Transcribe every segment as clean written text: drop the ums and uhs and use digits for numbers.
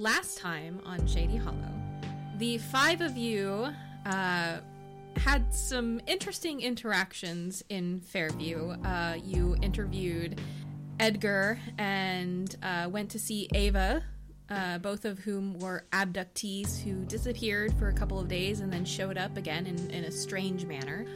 Last time on Shady Hollow, the five of you had some interesting interactions in Fairview. You interviewed Edgar and went to see Ava, both of whom were abductees who disappeared for a couple of days and then showed up again in a strange manner.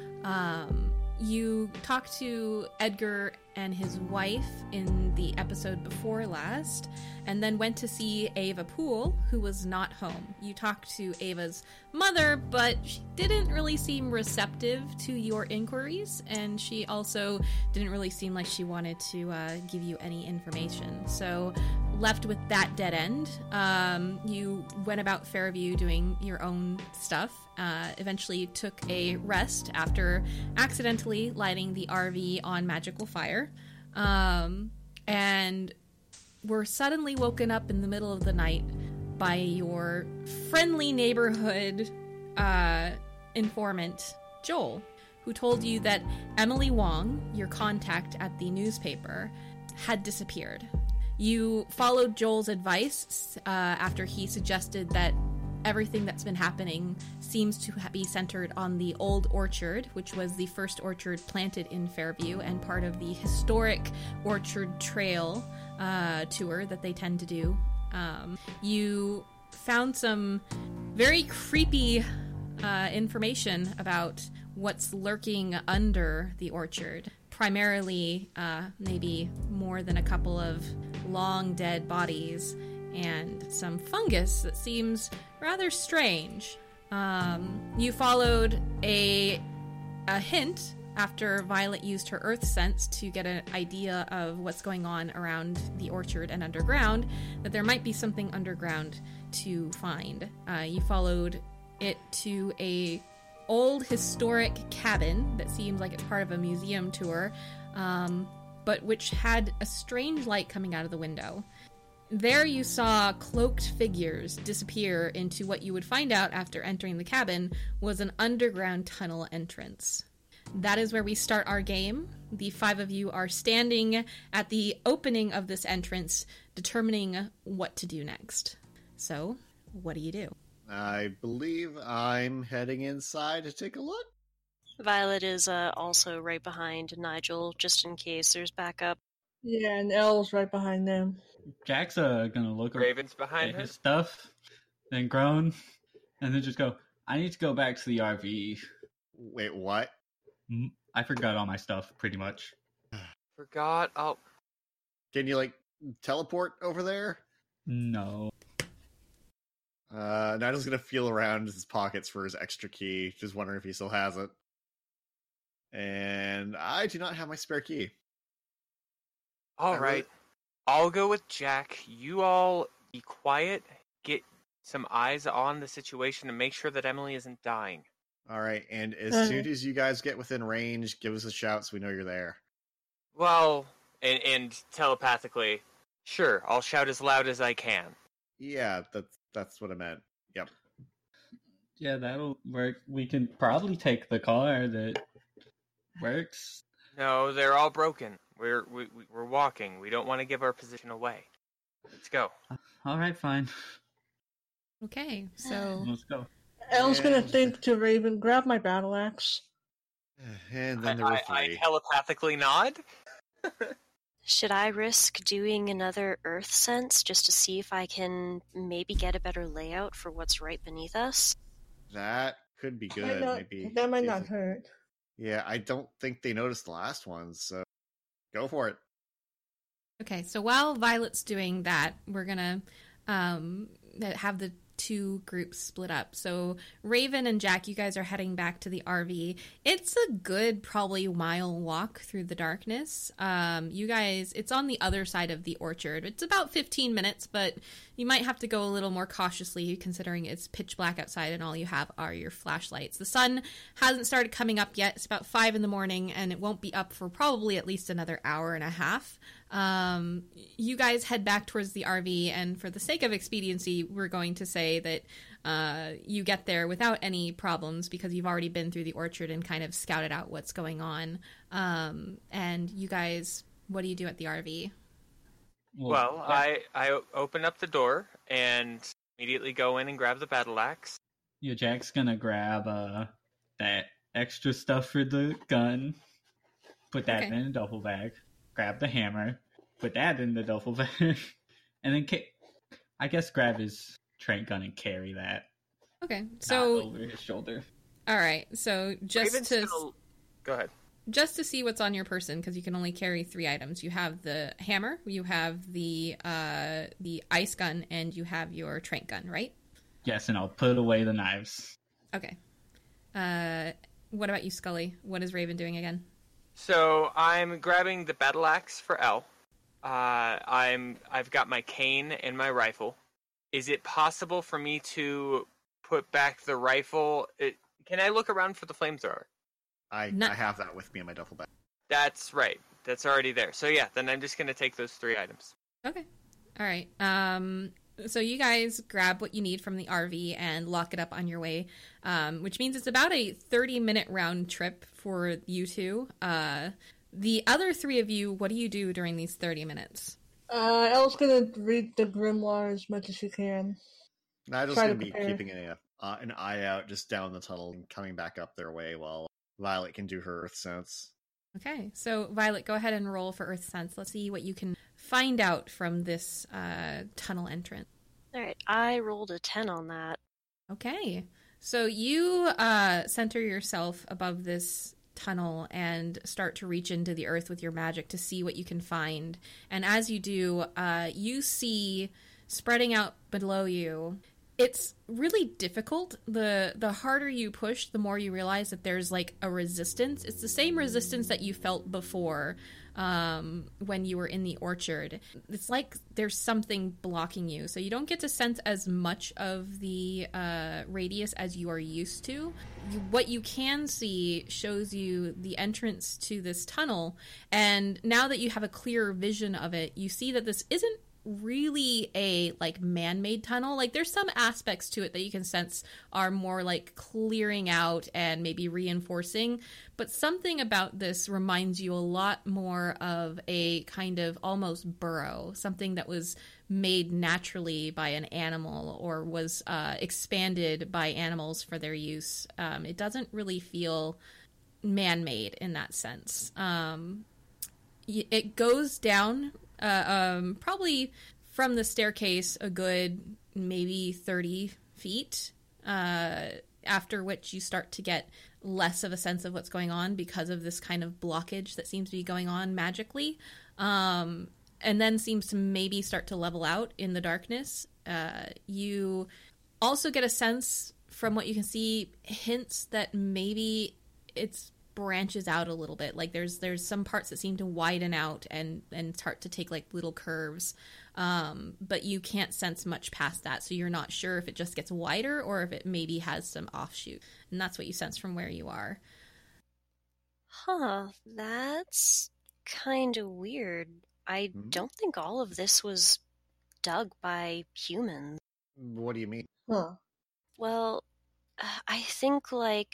You talked to Edgar and his wife in the episode before last, and then went to see Ava Poole, who was not home. You talked to Ava's mother, but she didn't really seem receptive to your inquiries, and she also didn't really seem like she wanted to give you any information. So, left with that dead end. You went about Fairview doing your own stuff, eventually took a rest after accidentally lighting the RV on magical fire. And were suddenly woken up in the middle of the night by your friendly neighborhood informant, Joel, who told you that Emily Wong, your contact at the newspaper, had disappeared. You followed Joel's advice after he suggested that everything that's been happening seems to be centered on the old orchard, which was the first orchard planted in Fairview and part of the historic orchard trail tour that they tend to do. You found some very creepy information about what's lurking under the orchard. Primarily, maybe more than a couple of long dead bodies and some fungus that seems rather strange. You followed a hint after Violet used her earth sense to get an idea of what's going on around the orchard and underground, that there might be something underground to find. You followed it to a old historic cabin that seems like it's part of a museum tour, but which had a strange light coming out of the window. There you saw cloaked figures disappear into what you would find out after entering the cabin was an underground tunnel entrance. That is where we start our game. The five of you are standing at the opening of this entrance, determining what to do next. So, what do you do? I believe I'm heading inside to take a look. Violet is also right behind Nigel, just in case there's backup. Yeah, and Elle's right behind them. Jack's gonna look Raven's behind at her. His stuff, then groan, and then just go, I need to go back to the RV. Wait, what? I forgot all my stuff, pretty much. Forgot? Oh. Can you, teleport over there? No. Nigel's gonna feel around his pockets for his extra key, just wondering if he still has it. And I do not have my spare key. Alright, I'll go with Jack. You all be quiet, get some eyes on the situation, and make sure that Emily isn't dying. Alright, and as soon as you guys get within range, give us a shout so we know you're there. Well, and telepathically, sure, I'll shout as loud as I can. Yeah, that's what I meant. Yep. Yeah, that'll work. We can probably take the car that works. No, they're all broken. We're walking. We don't want to give our position away. Let's go. All right, fine. Okay, so let's go. Elle's gonna think to Raven, grab my battle axe. And then I telepathically nod. Should I risk doing another earth sense just to see if I can maybe get a better layout for what's right beneath us? That could be good. That might not hurt. Yeah, I don't think they noticed the last one, so go for it. Okay, so while Violet's doing that, we're gonna have the two groups split up. So Raven and Jack, you guys are heading back to the RV. It's a good probably mile walk through the darkness. You guys, it's on the other side of the orchard. It's about 15 minutes, but you might have to go a little more cautiously considering it's pitch black outside and all you have are your flashlights. The sun hasn't started coming up yet. It's about 5 a.m. and it won't be up for probably at least another hour and a half. You guys head back towards the RV, and for the sake of expediency, we're going to say that you get there without any problems because you've already been through the orchard and kind of scouted out what's going on. And you guys, what do you do at the RV? Well, yeah. I open up the door and immediately go in and grab the battle axe. Yeah, Jack's gonna grab that extra stuff for the gun, put that in a duffel bag, grab the hammer, put that in the duffel bag, and then I guess grab his trank gun and carry that. Okay, so over his shoulder. All right, so just Raven's to go ahead. Just to see what's on your person, because you can only carry 3 items. You have the hammer, you have the ice gun, and you have your trank gun, right? Yes, and I'll put away the knives. Okay. What about you, Scully? What is Raven doing again? So I'm grabbing the battle axe for Elle. I've got my cane and my rifle. Is it possible for me to put back the rifle? Can I look around for the flamethrower? I have that with me in my duffel bag. That's right. That's already there. So yeah, then I'm just going to take those 3 items. Okay. All right. So you guys grab what you need from the RV and lock it up on your way, which means it's about a 30-minute round trip for you two. The other 3 of you, what do you do during these 30 minutes? Elle's going to read the Grimoire as much as she can. Nigel's going to be keeping an eye out just down the tunnel and coming back up their way while Violet can do her Earth Sense. Okay, so Violet, go ahead and roll for Earth Sense. Let's see what you can find out from this tunnel entrance. All right, I rolled a 10 on that. Okay, so you center yourself above this tunnel and start to reach into the earth with your magic to see what you can find. And as you do, you see spreading out below you. It's really difficult. The harder you push, the more you realize that there's like a resistance. It's the same resistance that you felt before when you were in the orchard. It's like there's something blocking you. So you don't get to sense as much of the radius as you are used to. What you can see shows you the entrance to this tunnel. And now that you have a clearer vision of it, you see that this isn't really a like man-made tunnel. Like there's some aspects to it that you can sense are more like clearing out and maybe reinforcing, but something about this reminds you a lot more of a kind of almost burrow, something that was made naturally by an animal or was expanded by animals for their use. It doesn't really feel man-made in that sense. It goes down probably from the staircase a good maybe 30 feet, after which you start to get less of a sense of what's going on because of this kind of blockage that seems to be going on magically, and then seems to maybe start to level out in the darkness. You also get a sense from what you can see, hints that maybe it's branches out a little bit. Like there's some parts that seem to widen out and start to take like little curves, but you can't sense much past that, so you're not sure if it just gets wider or if it maybe has some offshoot, and that's what you sense from where you are. That's kind of weird. I don't think all of this was dug by humans. What do you mean? Well, I think like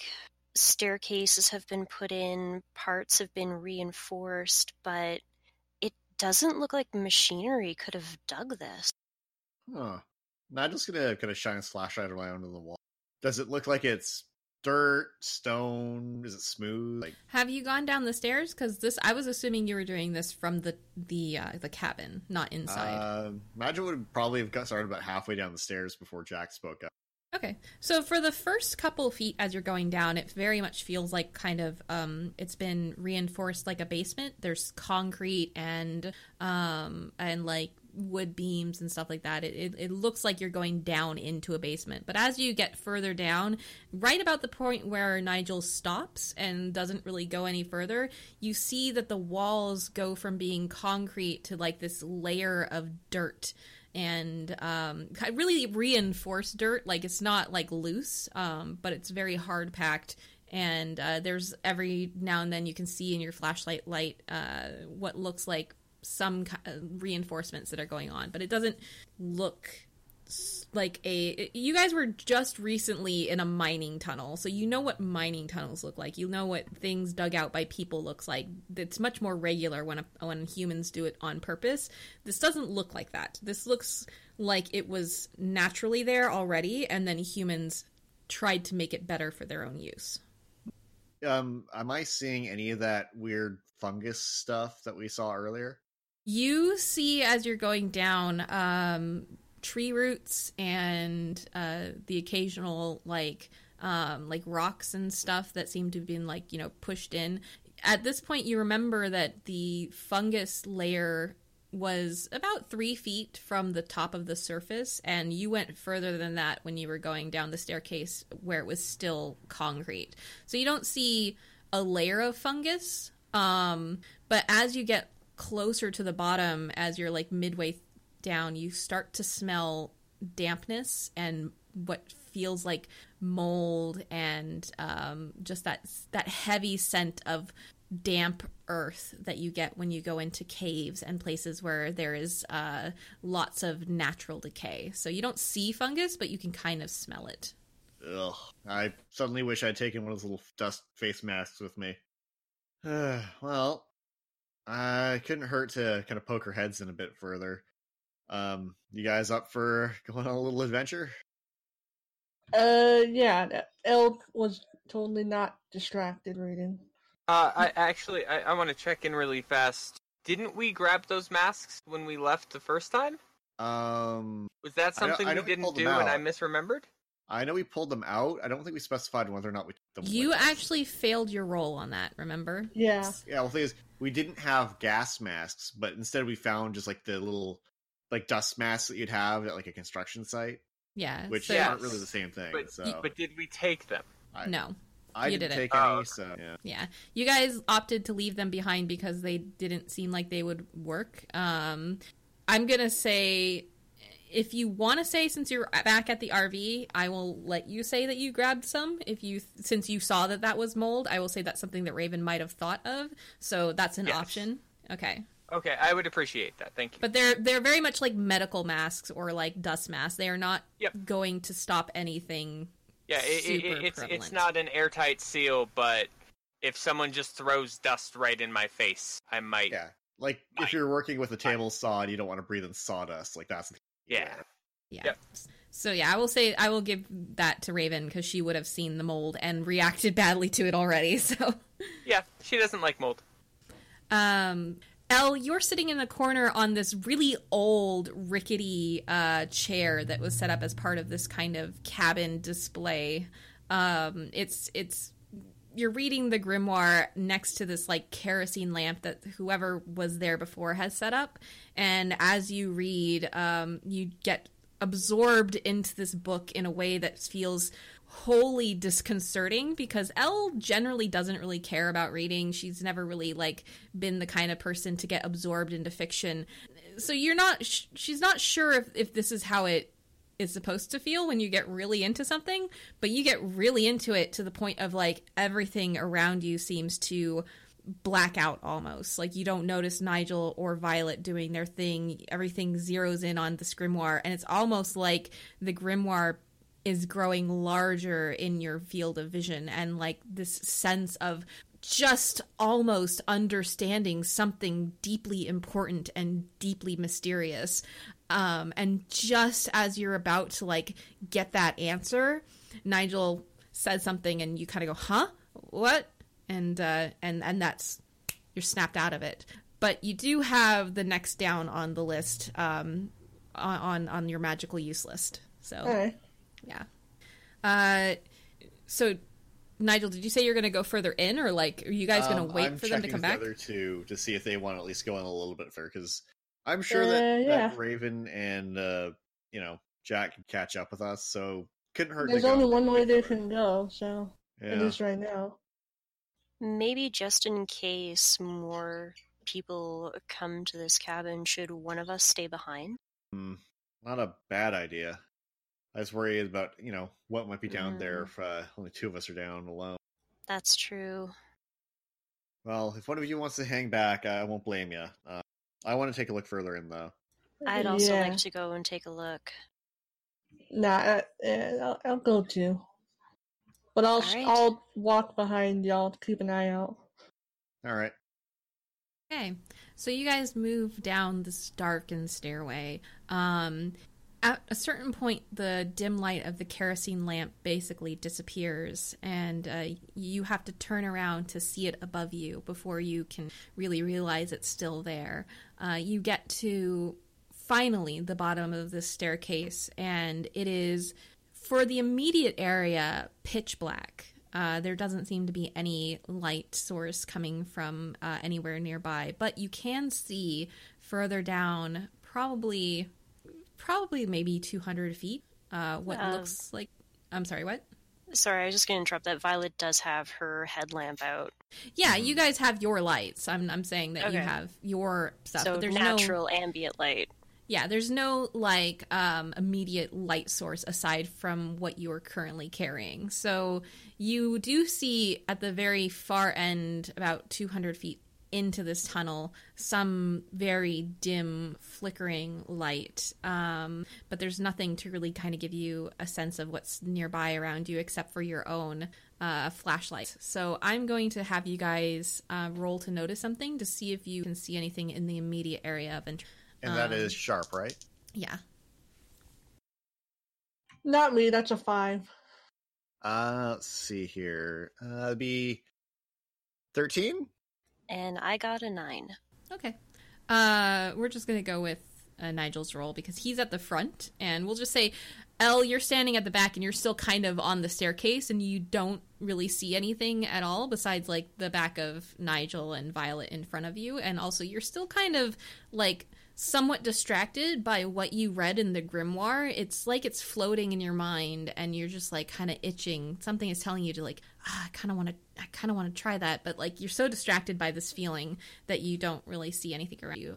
staircases have been put in, parts have been reinforced, but it doesn't look like machinery could have dug this. Nigel's gonna kind of shine his flashlight around on the wall. Does it look like it's dirt, stone? Is it smooth? Like, have you gone down the stairs? Because this, I was assuming you were doing this from the cabin, not inside. Nigel would probably have got started about halfway down the stairs before Jack spoke up. Okay, so for the first couple feet as you're going down, it very much feels like kind of it's been reinforced like a basement. There's concrete and like wood beams and stuff like that. It looks like you're going down into a basement. But as you get further down, right about the point where Nigel stops and doesn't really go any further, you see that the walls go from being concrete to like this layer of dirt. And really reinforced dirt. Like it's not like loose, but it's very hard packed. And there's every now and then you can see in your flashlight light what looks like some reinforcements that are going on, but it doesn't look like a... You guys were just recently in a mining tunnel, so you know what mining tunnels look like. You know what things dug out by people looks like. It's much more regular when humans do it on purpose. This doesn't look like that. This looks like it was naturally there already, and then humans tried to make it better for their own use. Am I seeing any of that weird fungus stuff that we saw earlier? You see, as you're going down, tree roots and the occasional like rocks and stuff that seem to have been pushed in. At this point, you remember that the fungus layer was about 3 feet from the top of the surface, and you went further than that when you were going down the staircase where it was still concrete. So you don't see a layer of fungus, but as you get closer to the bottom, as you're midway down, you start to smell dampness and what feels like mold and just that heavy scent of damp earth that you get when you go into caves and places where there is lots of natural decay. So you don't see fungus, but you can kind of smell it. Ugh. I suddenly wish I'd taken one of those little dust face masks with me. Well, I couldn't hurt to kind of poke her heads in a bit further. You guys up for going on a little adventure? Yeah. Elle was totally not distracted reading. I want to check in really fast. Didn't we grab those masks when we left the first time? Was that something we didn't do and I misremembered? I know we pulled them out. I don't think we specified whether or not we took them. You actually failed your roll on that, remember? Yeah. Yeah, well, the thing is, we didn't have gas masks, but instead we found just the little dust masks that you'd have at a construction site. Yeah. Which aren't really the same thing. But did we take them? No. I didn't take any, so... Yeah. You guys opted to leave them behind because they didn't seem like they would work. I'm going to say, if you want to say, since you're back at the RV, I will let you say that you grabbed some. Since you saw that was mold, I will say that's something that Raven might have thought of. So that's an option. Okay, I would appreciate that. Thank you. But they're very much like medical masks or dust masks. They are not going to stop anything. Yeah, it's not an airtight seal, but if someone just throws dust right in my face, I might. Yeah, if you're working with a table saw and you don't want to breathe in sawdust, that's. Yeah. Yep. So I will say I will give that to Raven because she would have seen the mold and reacted badly to it already. So. Yeah, she doesn't like mold. Elle, you're sitting in the corner on this really old, rickety chair that was set up as part of this kind of cabin display. You're reading the grimoire next to this kerosene lamp that whoever was there before has set up. And as you read, you get absorbed into this book in a way that feels wholly disconcerting because Elle generally doesn't really care about reading. She's never really been the kind of person to get absorbed into fiction. So she's not sure if this is how it is supposed to feel when you get really into something, but you get really into it to the point of everything around you seems to black out almost. You don't notice Nigel or Violet doing their thing. Everything zeroes in on this grimoire, and it's almost like the grimoire is growing larger in your field of vision, and this sense of just almost understanding something deeply important and deeply mysterious. And just as you're about to get that answer, Nigel says something and you kind of go, huh? What? And that's, you're snapped out of it. But you do have the next down on the list, on your magical use list. So. All right. Yeah. So, Nigel, did you say you're going to go further in, or are you guys going to wait for them to come back? I'm checking with the other two to see if they want to at least go in a little bit further, because I'm sure that Raven and Jack can catch up with us. So couldn't hurt. There's only one way they can go. So it is right now. Maybe just in case more people come to this cabin, should one of us stay behind? Not a bad idea. I was worried about, what might be down there if only two of us are down alone. That's true. Well, if one of you wants to hang back, I won't blame you. I want to take a look further in, though. I'd also like to go and take a look. Nah, I'll go too. But I'll walk behind y'all to keep an eye out. All right. Okay, so you guys move down this darkened stairway. At a certain point, the dim light of the kerosene lamp basically disappears, and you have to turn around to see it above you before you can really realize it's still there. You get to, finally, the bottom of this staircase, and it is, for the immediate area, pitch black. There doesn't seem to be any light source coming from anywhere nearby, but you can see further down, probably maybe 200 feet, what looks like... I'm sorry, what? Sorry, I was just going to interrupt that. Violet does have her headlamp out. Yeah, you guys have your lights. I'm saying that okay. You have your stuff. So but there's natural ambient light. Yeah, there's no, immediate light source aside from what you're currently carrying. So you do see at the very far end, about 200 feet into this tunnel, some very dim flickering light, but there's nothing to really kind of give you a sense of what's nearby around you except for your own flashlight. So I'm going to have you guys roll to notice something to see if you can see anything in the immediate area of interest. And that is sharp, right? Yeah. Not me, that's a 5. Let's see here. That'd be 13? And I got a 9. Okay. We're just going to go with Nigel's roll because he's at the front. And we'll just say, Elle, you're standing at the back and you're still kind of on the staircase and you don't really see anything at all besides, the back of Nigel and Violet in front of you. And also, you're still kind of, somewhat distracted by what you read in the grimoire. It's like it's floating in your mind and you're just kind of itching. Something is telling you to I kind of want to try that, but you're so distracted by this feeling that you don't really see anything around you.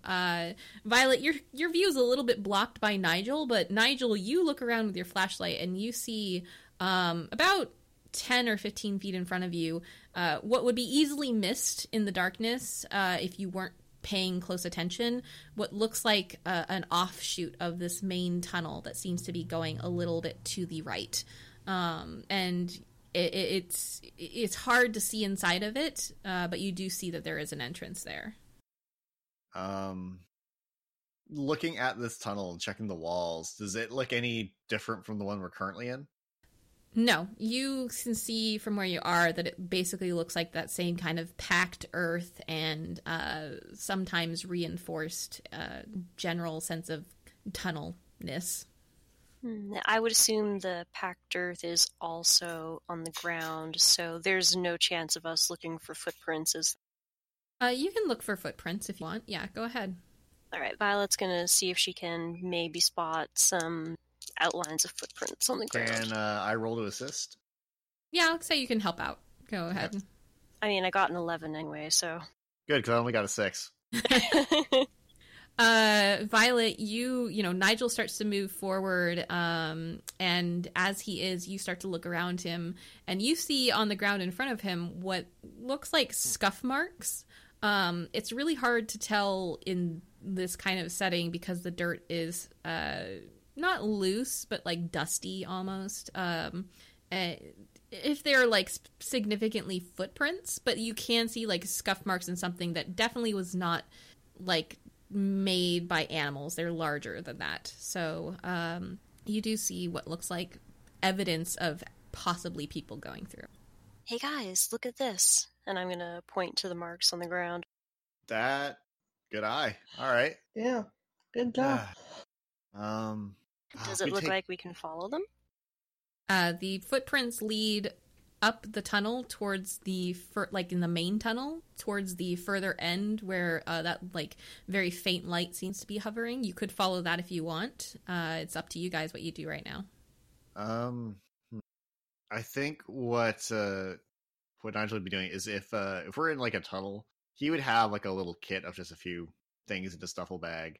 Violet, your view is a little bit blocked by Nigel, but Nigel, you look around with your flashlight and you see about 10 or 15 feet in front of you what would be easily missed in the darkness if you weren't paying close attention, what looks like an offshoot of this main tunnel that seems to be going a little bit to the right, and it's hard to see inside of it, but you do see that there is an entrance there. Looking at this tunnel and checking the walls, does it look any different from the one we're currently in? No, you can see from where you are that it basically looks like that same kind of packed earth and sometimes reinforced general sense of tunnelness. I would assume the packed earth is also on the ground, so there's no chance of us looking for footprints. You can look for footprints if you want. Yeah, go ahead. All right, Violet's going to see if she can maybe spot some outlines of footprints on the ground. Can I roll to assist? Yeah, I'll say you can help out. Go ahead. Yep. I mean, I got an 11 anyway, so... Good, because I only got a 6. Violet, you know, Nigel starts to move forward, and as he is, you start to look around him, and you see on the ground in front of him what looks like scuff marks. It's really hard to tell in this kind of setting because the dirt is... not loose, but dusty almost. If they're significantly footprints, but you can see scuff marks and something that definitely was not made by animals. They're larger than that. So you do see what looks like evidence of possibly people going through. Hey guys, look at this. And I'm going to point to the marks on the ground. That, good eye. All right. Yeah, good job. Does it look like we can follow them? The footprints lead up the tunnel towards the in the main tunnel towards the further end where that very faint light seems to be hovering. You could follow that if you want. It's up to you guys what you do right now. I think what Nigel would be doing is if we're in a tunnel, he would have a little kit of just a few things in a duffel bag.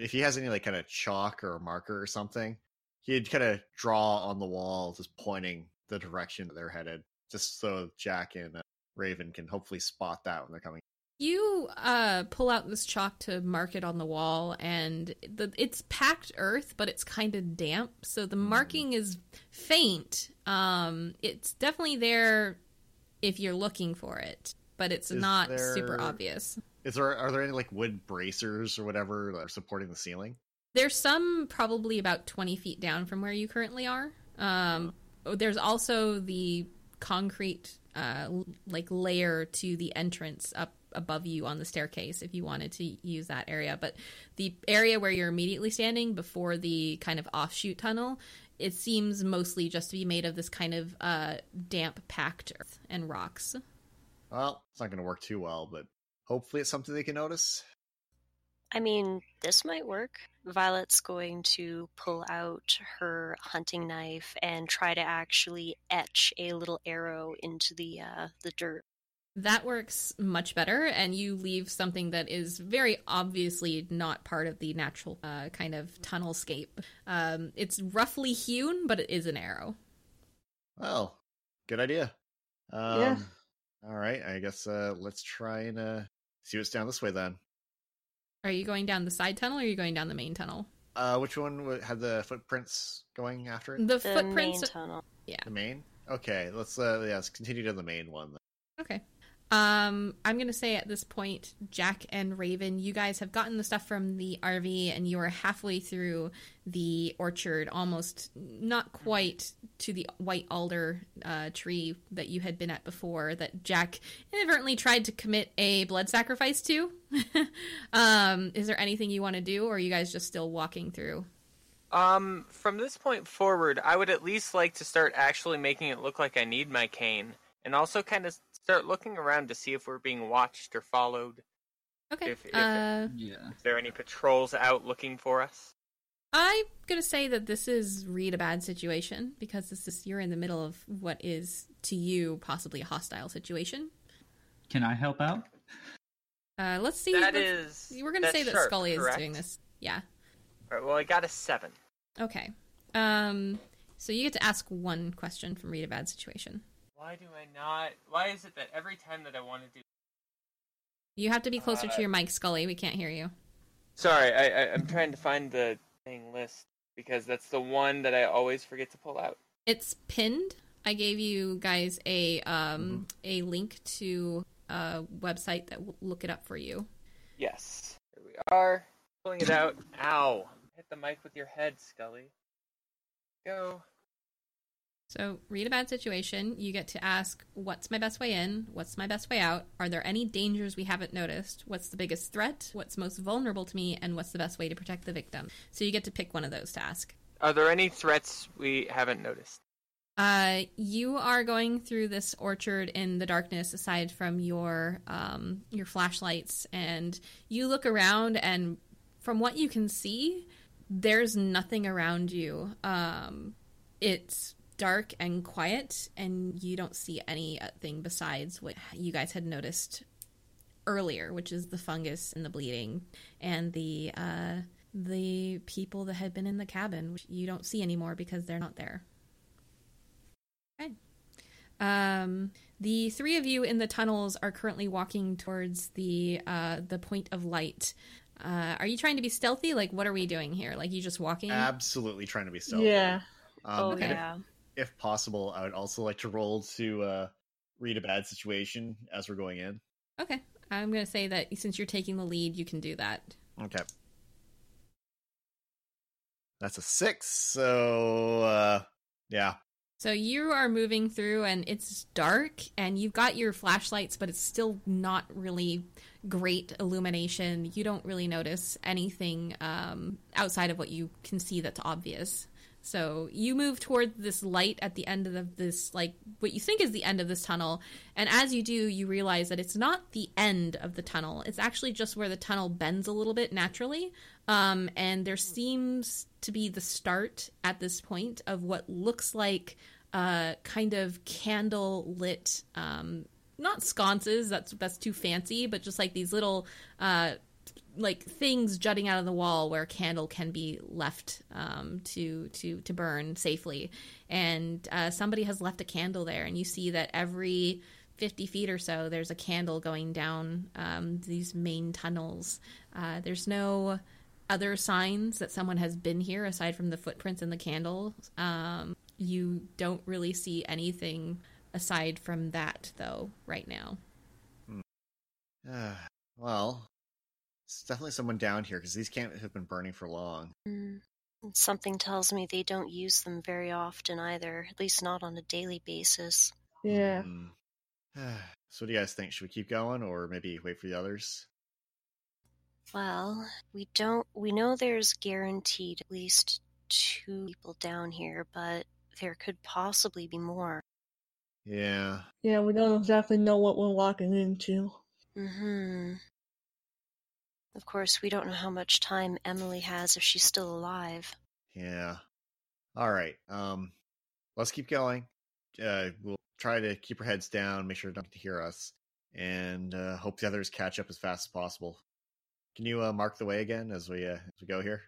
If he has any kind of chalk or marker or something, he'd kind of draw on the wall, just pointing the direction that they're headed, just so Jack and Raven can hopefully spot that when they're coming. You pull out this chalk to mark it on the wall, and it's packed earth, but it's kind of damp, so the marking is faint. It's definitely there if you're looking for it, but it's super obvious. Are there any like wood bracers or whatever that are supporting the ceiling? There's some probably about 20 feet down from where you currently are. There's also the concrete layer to the entrance up above you on the staircase if you wanted to use that area, but the area where you're immediately standing before the kind of offshoot tunnel, it seems mostly just to be made of this kind of damp packed earth and rocks. Well, it's not going to work too well, but hopefully it's something they can notice. I mean, this might work. Violet's going to pull out her hunting knife and try to actually etch a little arrow into the dirt. That works much better, and you leave something that is very obviously not part of the natural kind of tunnel scape. It's roughly hewn, but it is an arrow. Well, good idea. Yeah. All right, I guess let's try and see what's down this way then. Are you going down the side tunnel or are you going down the main tunnel? Which one had the footprints going after it? The footprints. Main tunnel. Yeah. The main? Okay, let's continue to the main one then. Okay. I'm going to say at this point, Jack and Raven, you guys have gotten the stuff from the RV and you are halfway through the orchard, almost not quite to the white alder tree that you had been at before that Jack inadvertently tried to commit a blood sacrifice to. Is there anything you want to do, or are you guys just still walking through? From this point forward, I would at least like to start actually making it look like I need my cane, and also kind of start looking around to see if we're being watched or followed. Okay. If there are any patrols out looking for us. I'm going to say that this is a bad situation, because you're in the middle of what is, to you, possibly a hostile situation. Can I help out? Let's see. We're going to say that Scully is doing this. Yeah. All right, well, I got a 7. Okay. So you get to ask one question from Read a Bad Situation. Why is it that every time that I want to do... You have to be closer to your mic, Scully. We can't hear you. Sorry, I'm trying to find the list, because that's the one that I always forget to pull out. It's pinned. I gave you guys a link to a website that will look it up for you. Yes. Here we are. Pulling it out. Ow. Hit the mic with your head, Scully. Go. So, read a bad situation. You get to ask, what's my best way in? What's my best way out? Are there any dangers we haven't noticed? What's the biggest threat? What's most vulnerable to me? And what's the best way to protect the victim? So you get to pick one of those to ask. Are there any threats we haven't noticed? You are going through this orchard in the darkness, aside from your flashlights. And you look around, and from what you can see, there's nothing around you. It's dark and quiet, and you don't see anything besides what you guys had noticed earlier, which is the fungus and the bleeding and the people that had been in the cabin, which you don't see anymore because they're not there. Okay. The three of you in the tunnels are currently walking towards the point of light. Are you trying to be stealthy? Like, what are we doing here? Like, you just walking? Absolutely trying to be stealthy. Yeah. If possible, I would also like to roll to read a bad situation as we're going in. Okay. I'm going to say that since you're taking the lead, you can do that. Okay. That's a 6, so yeah. So you are moving through, and it's dark, and you've got your flashlights, but it's still not really great illumination. You don't really notice anything outside of what you can see that's obvious. So you move toward this light at the end of this, like, what you think is the end of this tunnel. And as you do, you realize that it's not the end of the tunnel. It's actually just where the tunnel bends a little bit naturally. And there seems to be the start at this point of what looks like kind of candle-lit, not sconces, that's too fancy, but just like these little... like things jutting out of the wall where a candle can be left to burn safely. And somebody has left a candle there, and you see that every 50 feet or so, there's a candle going down these main tunnels. There's no other signs that someone has been here aside from the footprints and the candle. You don't really see anything aside from that, though, right now. Well, it's definitely someone down here, because these can't have been burning for long. Something tells me they don't use them very often either, at least not on a daily basis. Yeah. So what do you guys think? Should we keep going, or maybe wait for the others? Well, we know there's guaranteed at least 2 people down here, but there could possibly be more. Yeah. Yeah, we don't exactly know what we're walking into. Mm-hmm. Of course, we don't know how much time Emily has, if she's still alive. Yeah. All right. Let's keep going. We'll try to keep our heads down, make sure they don't hear us, and hope the others catch up as fast as possible. Can you mark the way again as we go here?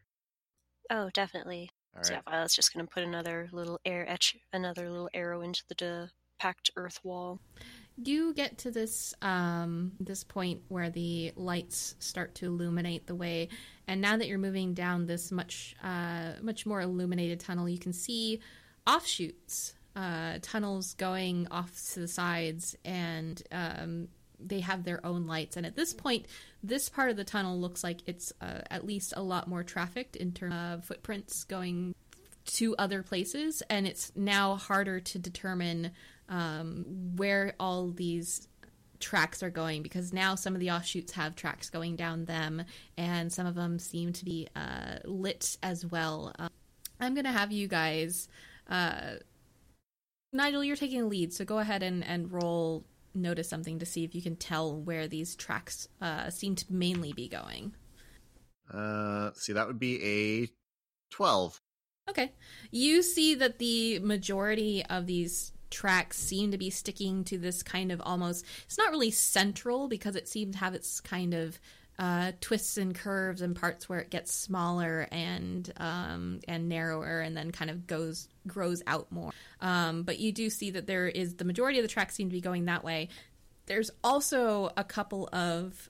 Oh, definitely. All right. So yeah, Violet's just going to put another little arrow into the packed earth wall. You get to this point where the lights start to illuminate the way, and now that you're moving down this much more illuminated tunnel, you can see offshoots, tunnels going off to the sides, and they have their own lights. And at this point, this part of the tunnel looks like it's at least a lot more trafficked in terms of footprints going to other places, and it's now harder to determine where all these tracks are going, because now some of the offshoots have tracks going down them, and some of them seem to be lit as well. I'm going to have you guys... Nigel, you're taking the lead, so go ahead and roll notice something to see if you can tell where these tracks seem to mainly be going. See, that would be a 12. Okay. You see that the majority of these tracks seem to be sticking to this kind of almost... It's not really central, because it seems to have its kind of twists and curves and parts where it gets smaller and narrower, and then kind of grows out more. But you do see that there is the majority of the tracks seem to be going that way. There's also a couple of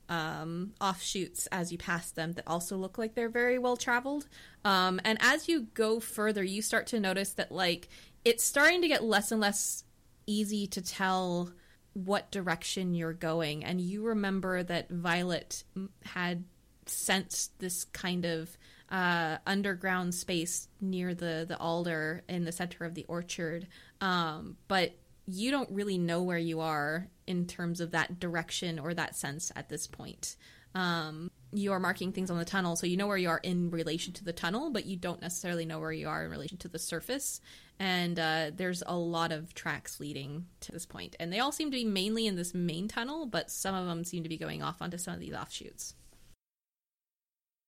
offshoots as you pass them that also look like they're very well traveled. And as you go further, you start to notice that, like, it's starting to get less and less easy to tell what direction you're going. And you remember that Violet had sensed this kind of underground space near the alder in the center of the orchard, but you don't really know where you are in terms of that direction or that sense at this point. You are marking things on the tunnel, so you know where you are in relation to the tunnel, but you don't necessarily know where you are in relation to the surface. And there's a lot of tracks leading to this point, and they all seem to be mainly in this main tunnel, but some of them seem to be going off onto some of these offshoots.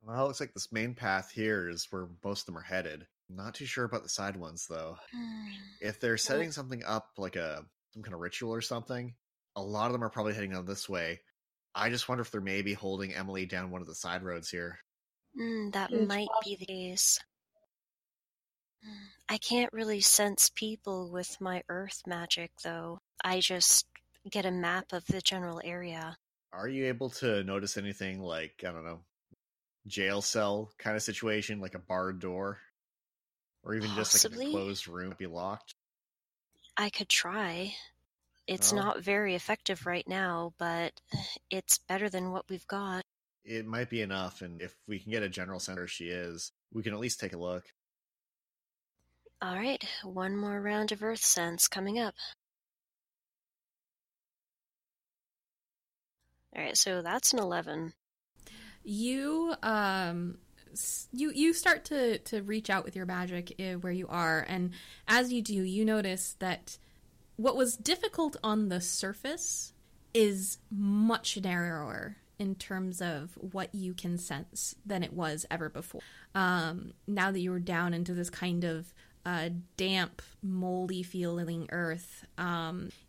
Well, it looks like this main path here is where most of them are headed. I'm not too sure about the side ones, though. If they're setting something up, like some kind of ritual or something, a lot of them are probably heading on this way. I just wonder if they're maybe holding Emily down one of the side roads here. That might be the case. I can't really sense people with my earth magic, though. I just get a map of the general area. Are you able to notice anything like, I don't know, jail cell kind of situation, like a barred door, or even possibly, just like an enclosed room that'd be locked? I could try. It's not very effective right now, but it's better than what we've got. It might be enough, and if we can get a general sense where she is, we can at least take a look. All right, one more round of earth sense coming up. All right, so that's an 11. You start to reach out with your magic where you are, and as you do, you notice that what was difficult on the surface is much narrower in terms of what you can sense than it was ever before. Now that you were down into this kind of damp, moldy feeling earth,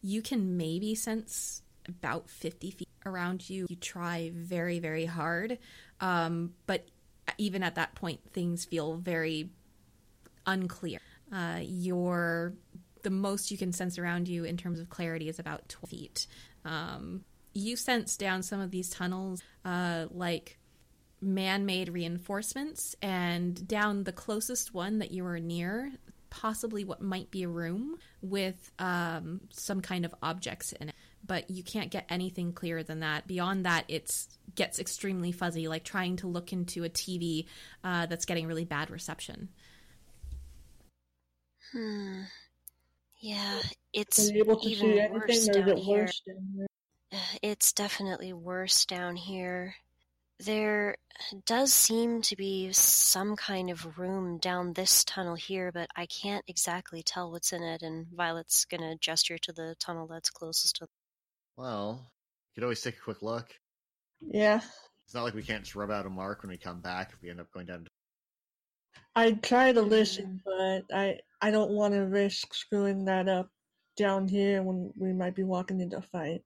you can maybe sense about 50 feet around you. You try very, very hard, but even at that point, things feel very unclear. Your the most you can sense around you in terms of clarity is about 12 feet. You sense down some of these tunnels, like man-made reinforcements, and down the closest one that you are near, possibly what might be a room with some kind of objects in it. But you can't get anything clearer than that. Beyond that, it gets extremely fuzzy, like trying to look into a TV that's getting really bad reception. Yeah, it's even worse down here. It's definitely worse down here. There does seem to be some kind of room down this tunnel here, but I can't exactly tell what's in it, and Violet's going to gesture to the tunnel that's closest to them. Well, you could always take a quick look. Yeah. It's not like we can't just rub out a mark when we come back if we end up going down. I try to listen, but I don't want to risk screwing that up down here when we might be walking into a fight.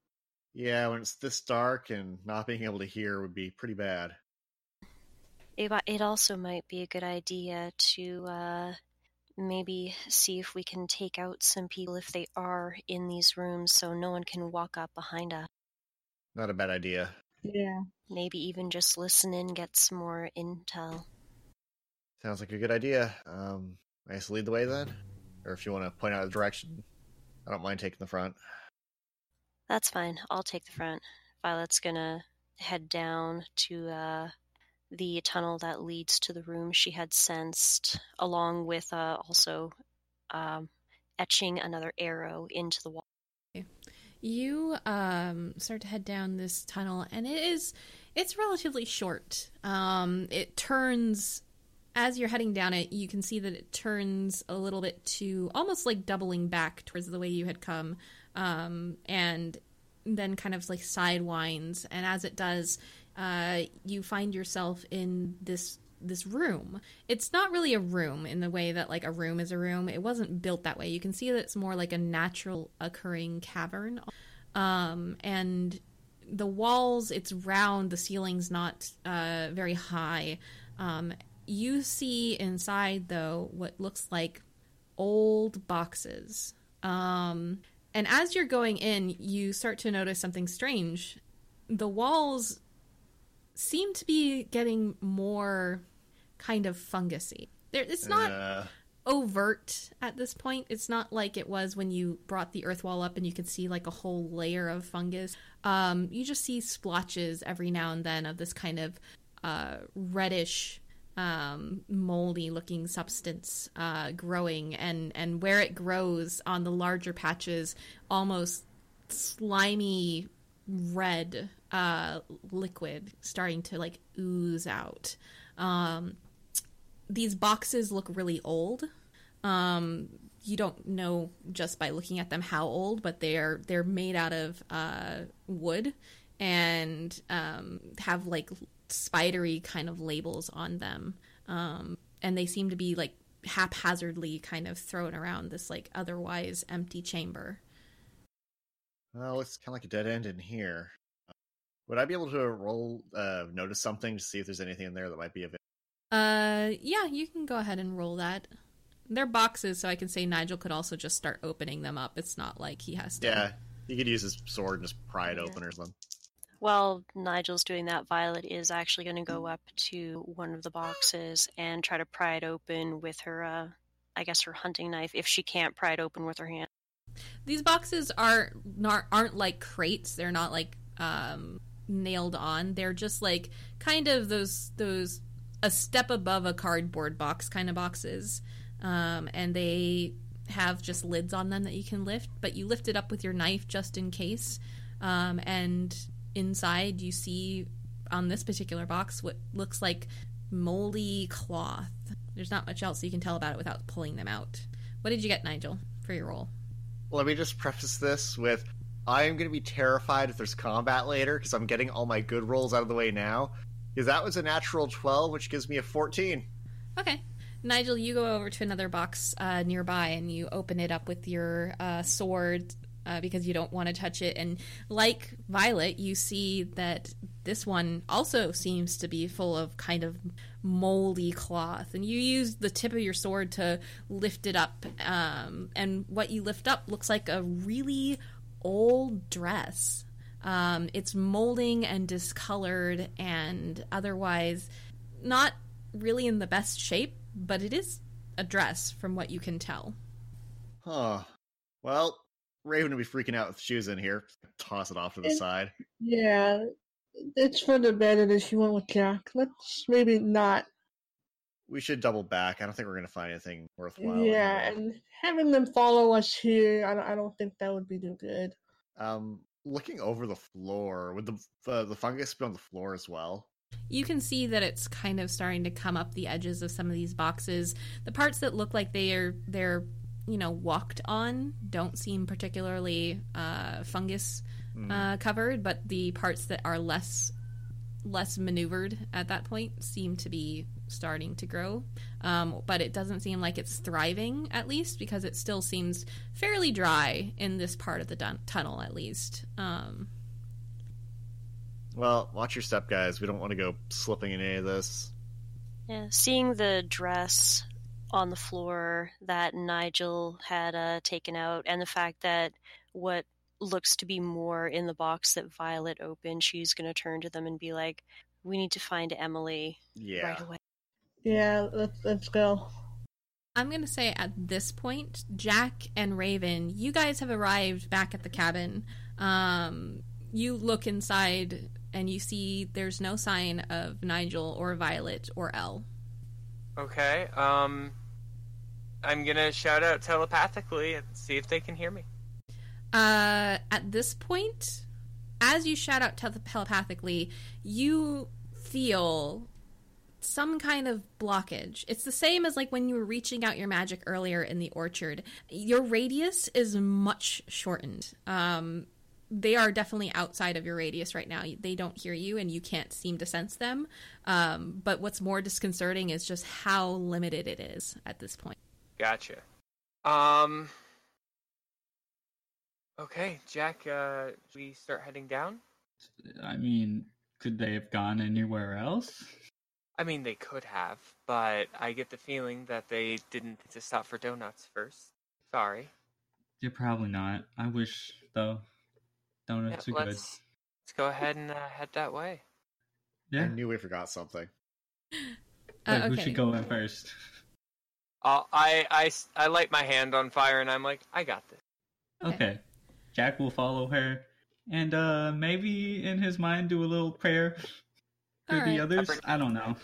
Yeah, when it's this dark and not being able to hear would be pretty bad. It also might be a good idea to maybe see if we can take out some people if they are in these rooms so no one can walk up behind us. Not a bad idea. Yeah. Maybe even just listen in, get some more intel. Sounds like a good idea. I guess lead the way then? Or if you want to point out a direction, I don't mind taking the front. That's fine. I'll take the front. Violet's gonna head down to the tunnel that leads to the room she had sensed, along with also etching another arrow into the wall. You start to head down this tunnel, and it's relatively short. It turns, as you're heading down it, you can see that it turns a little bit to almost like doubling back towards the way you had come. And then kind of like sidewinds, and as it does, you find yourself in this room. It's not really a room in the way that like a room is a room. It wasn't built that way. You can see that it's more like a natural occurring cavern, and the walls, it's round, the ceiling's not very high. You see inside though what looks like old boxes. And as you're going in, you start to notice something strange. The walls seem to be getting more kind of fungusy. It's not overt at this point. It's not like it was when you brought the earth wall up and you could see like a whole layer of fungus. You just see splotches every now and then of this kind of reddish, moldy-looking substance growing, and where it grows on the larger patches, almost slimy red liquid starting to like ooze out. These boxes look really old. You don't know just by looking at them how old, but they're made out of wood and have like spidery kind of labels on them, and they seem to be like haphazardly kind of thrown around this like otherwise empty chamber. Well, it's kind of like a dead end in here. Would I be able to roll notice something to see if there's anything in there that might be available? Yeah, you can go ahead and roll that. They're boxes, so I can say Nigel could also just start opening them up. It's not like he has to. Yeah, he could use his sword and just pry it open or something. While Nigel's doing that, Violet is actually going to go up to one of the boxes and try to pry it open with her, I guess, her hunting knife, if she can't pry it open with her hand. These boxes aren't like crates. They're not like nailed on. They're just like kind of those a step above a cardboard box kind of boxes, and they have just lids on them that you can lift. But you lift it up with your knife just in case, and inside, you see on this particular box what looks like moldy cloth. There's not much else you can tell about it without pulling them out. What did you get, Nigel, for your roll? Let me just preface this with, I'm going to be terrified if there's combat later, because I'm getting all my good rolls out of the way now. Because that was a natural 12, which gives me a 14. Okay. Nigel, you go over to another box nearby, and you open it up with your sword, because you don't want to touch it. And like Violet, you see that this one also seems to be full of kind of moldy cloth. And you use the tip of your sword to lift it up. And what you lift up looks like a really old dress. It's molding and discolored and otherwise not really in the best shape, but it is a dress from what you can tell. Huh. Well, Raven would be freaking out if she was in here. Toss it off to the side. Yeah. It's for the better that she went with Jack. Let's maybe not. We should double back. I don't think we're going to find anything worthwhile. Yeah, anymore. And having them follow us here, I don't think that would be too good. Looking over the floor, would the fungus be on the floor as well? You can see that it's kind of starting to come up the edges of some of these boxes. The parts that look like they're walked on don't seem particularly fungus covered, but the parts that are less maneuvered at that point seem to be starting to grow. But it doesn't seem like it's thriving, at least, because it still seems fairly dry in this part of the tunnel, at least. Well, watch your step, guys. We don't want to go slipping in any of this. Yeah, seeing the dress on the floor that Nigel had taken out, and the fact that what looks to be more in the box that Violet opened, she's going to turn to them and be like, "We need to find Emily right away." Yeah, let's go. I'm going to say at this point, Jack and Raven, you guys have arrived back at the cabin. You look inside, and you see there's no sign of Nigel or Violet or Elle. Okay, I'm gonna shout out telepathically and see if they can hear me. At this point, as you shout out telepathically, you feel some kind of blockage. It's the same as like when you were reaching out your magic earlier in the orchard. Your radius is much shortened. They are definitely outside of your radius right now. They don't hear you, and you can't seem to sense them. But what's more disconcerting is just how limited it is at this point. Gotcha. Okay, Jack, we start heading down? I mean, could they have gone anywhere else? I mean, they could have, but I get the feeling that they didn't to stop for donuts first. Sorry. You're probably not. I wish, though. Donuts are good. Let's go ahead and head that way. Yeah. I knew we forgot something. Okay. Who should go in first? I light my hand on fire and I'm like, I got this. Okay. Jack will follow her and maybe in his mind do a little prayer for the others. I don't know.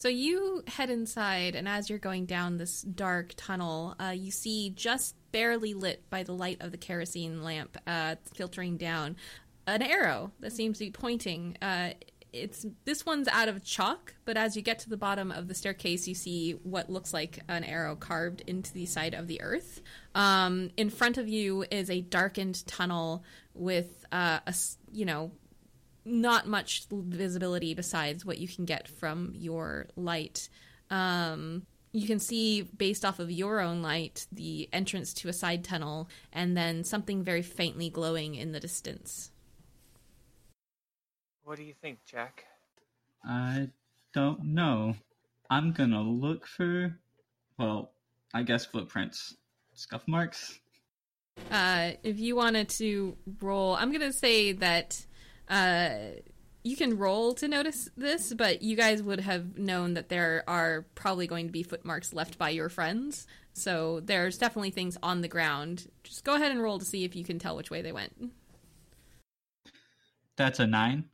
So you head inside, and as you're going down this dark tunnel, you see just barely lit by the light of the kerosene lamp filtering down, an arrow that seems to be pointing. This one's out of chalk, but as you get to the bottom of the staircase, you see what looks like an arrow carved into the side of the earth. In front of you is a darkened tunnel with not much visibility besides what you can get from your light. You can see, based off of your own light, the entrance to a side tunnel and then something very faintly glowing in the distance. What do you think, Jack? I don't know. I'm gonna look for, I guess footprints. Scuff marks. If you wanted to roll, I'm gonna say that you can roll to notice this, but you guys would have known that there are probably going to be footmarks left by your friends. So there's definitely things on the ground. Just go ahead and roll to see if you can tell which way they went. That's a 9.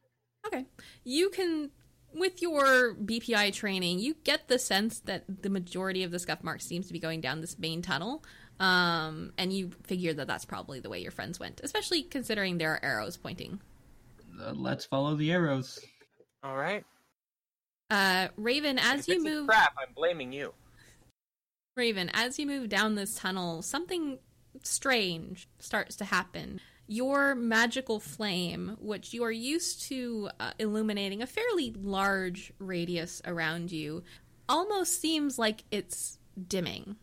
Okay. You can, with your BPI training, you get the sense that the majority of the scuff marks seems to be going down this main tunnel. And you figure that that's probably the way your friends went, especially considering there are arrows pointing. Let's follow the arrows. All right. Raven, as you move... crap, I'm blaming you. Raven, as you move down this tunnel, something strange starts to happen. Your magical flame, which you are used to illuminating a fairly large radius around you, almost seems like it's dimming.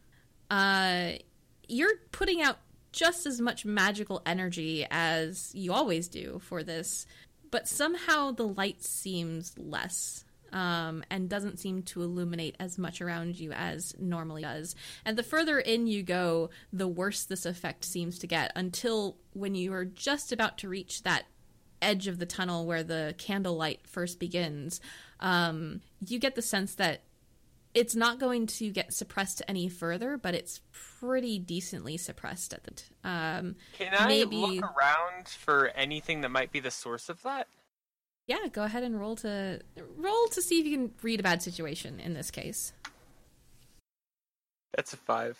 you're putting out just as much magical energy as you always do for this, but somehow the light seems less, and doesn't seem to illuminate as much around you as normally does. And the further in you go, the worse this effect seems to get, until when you are just about to reach that edge of the tunnel where the candlelight first begins, you get the sense that it's not going to get suppressed any further, but it's pretty decently suppressed at the Can I look around for anything that might be the source of that? Yeah, go ahead and roll to see if you can read a bad situation in this case. That's a 5.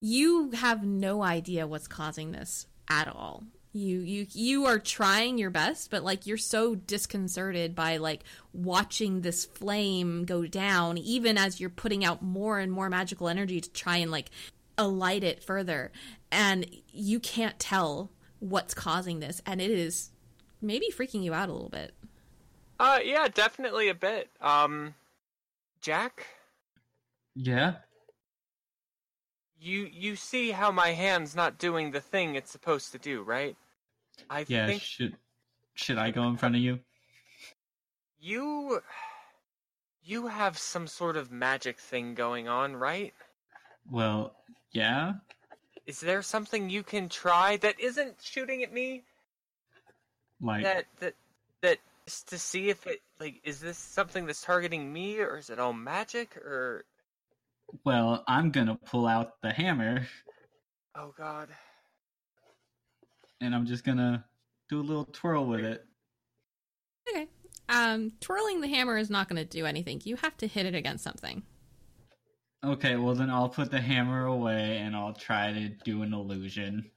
You have no idea what's causing this at all. You are trying your best, but like you're so disconcerted by like watching this flame go down, even as you're putting out more and more magical energy to try and like alight it further, and you can't tell what's causing this, and it is maybe freaking you out a little bit. Yeah, definitely a bit. Jack? Yeah? You see how my hand's not doing the thing it's supposed to do, right? I think... Should I go in front of you? You have some sort of magic thing going on, right? Well, yeah. Is there something you can try that isn't shooting at me? Like that is to see if it like is this something that's targeting me, or is it all magic, or? Well, I'm going to pull out the hammer. Oh, God. And I'm just going to do a little twirl with it. Okay. Twirling the hammer is not going to do anything. You have to hit it against something. Okay, well, then I'll put the hammer away, and I'll try to do an illusion.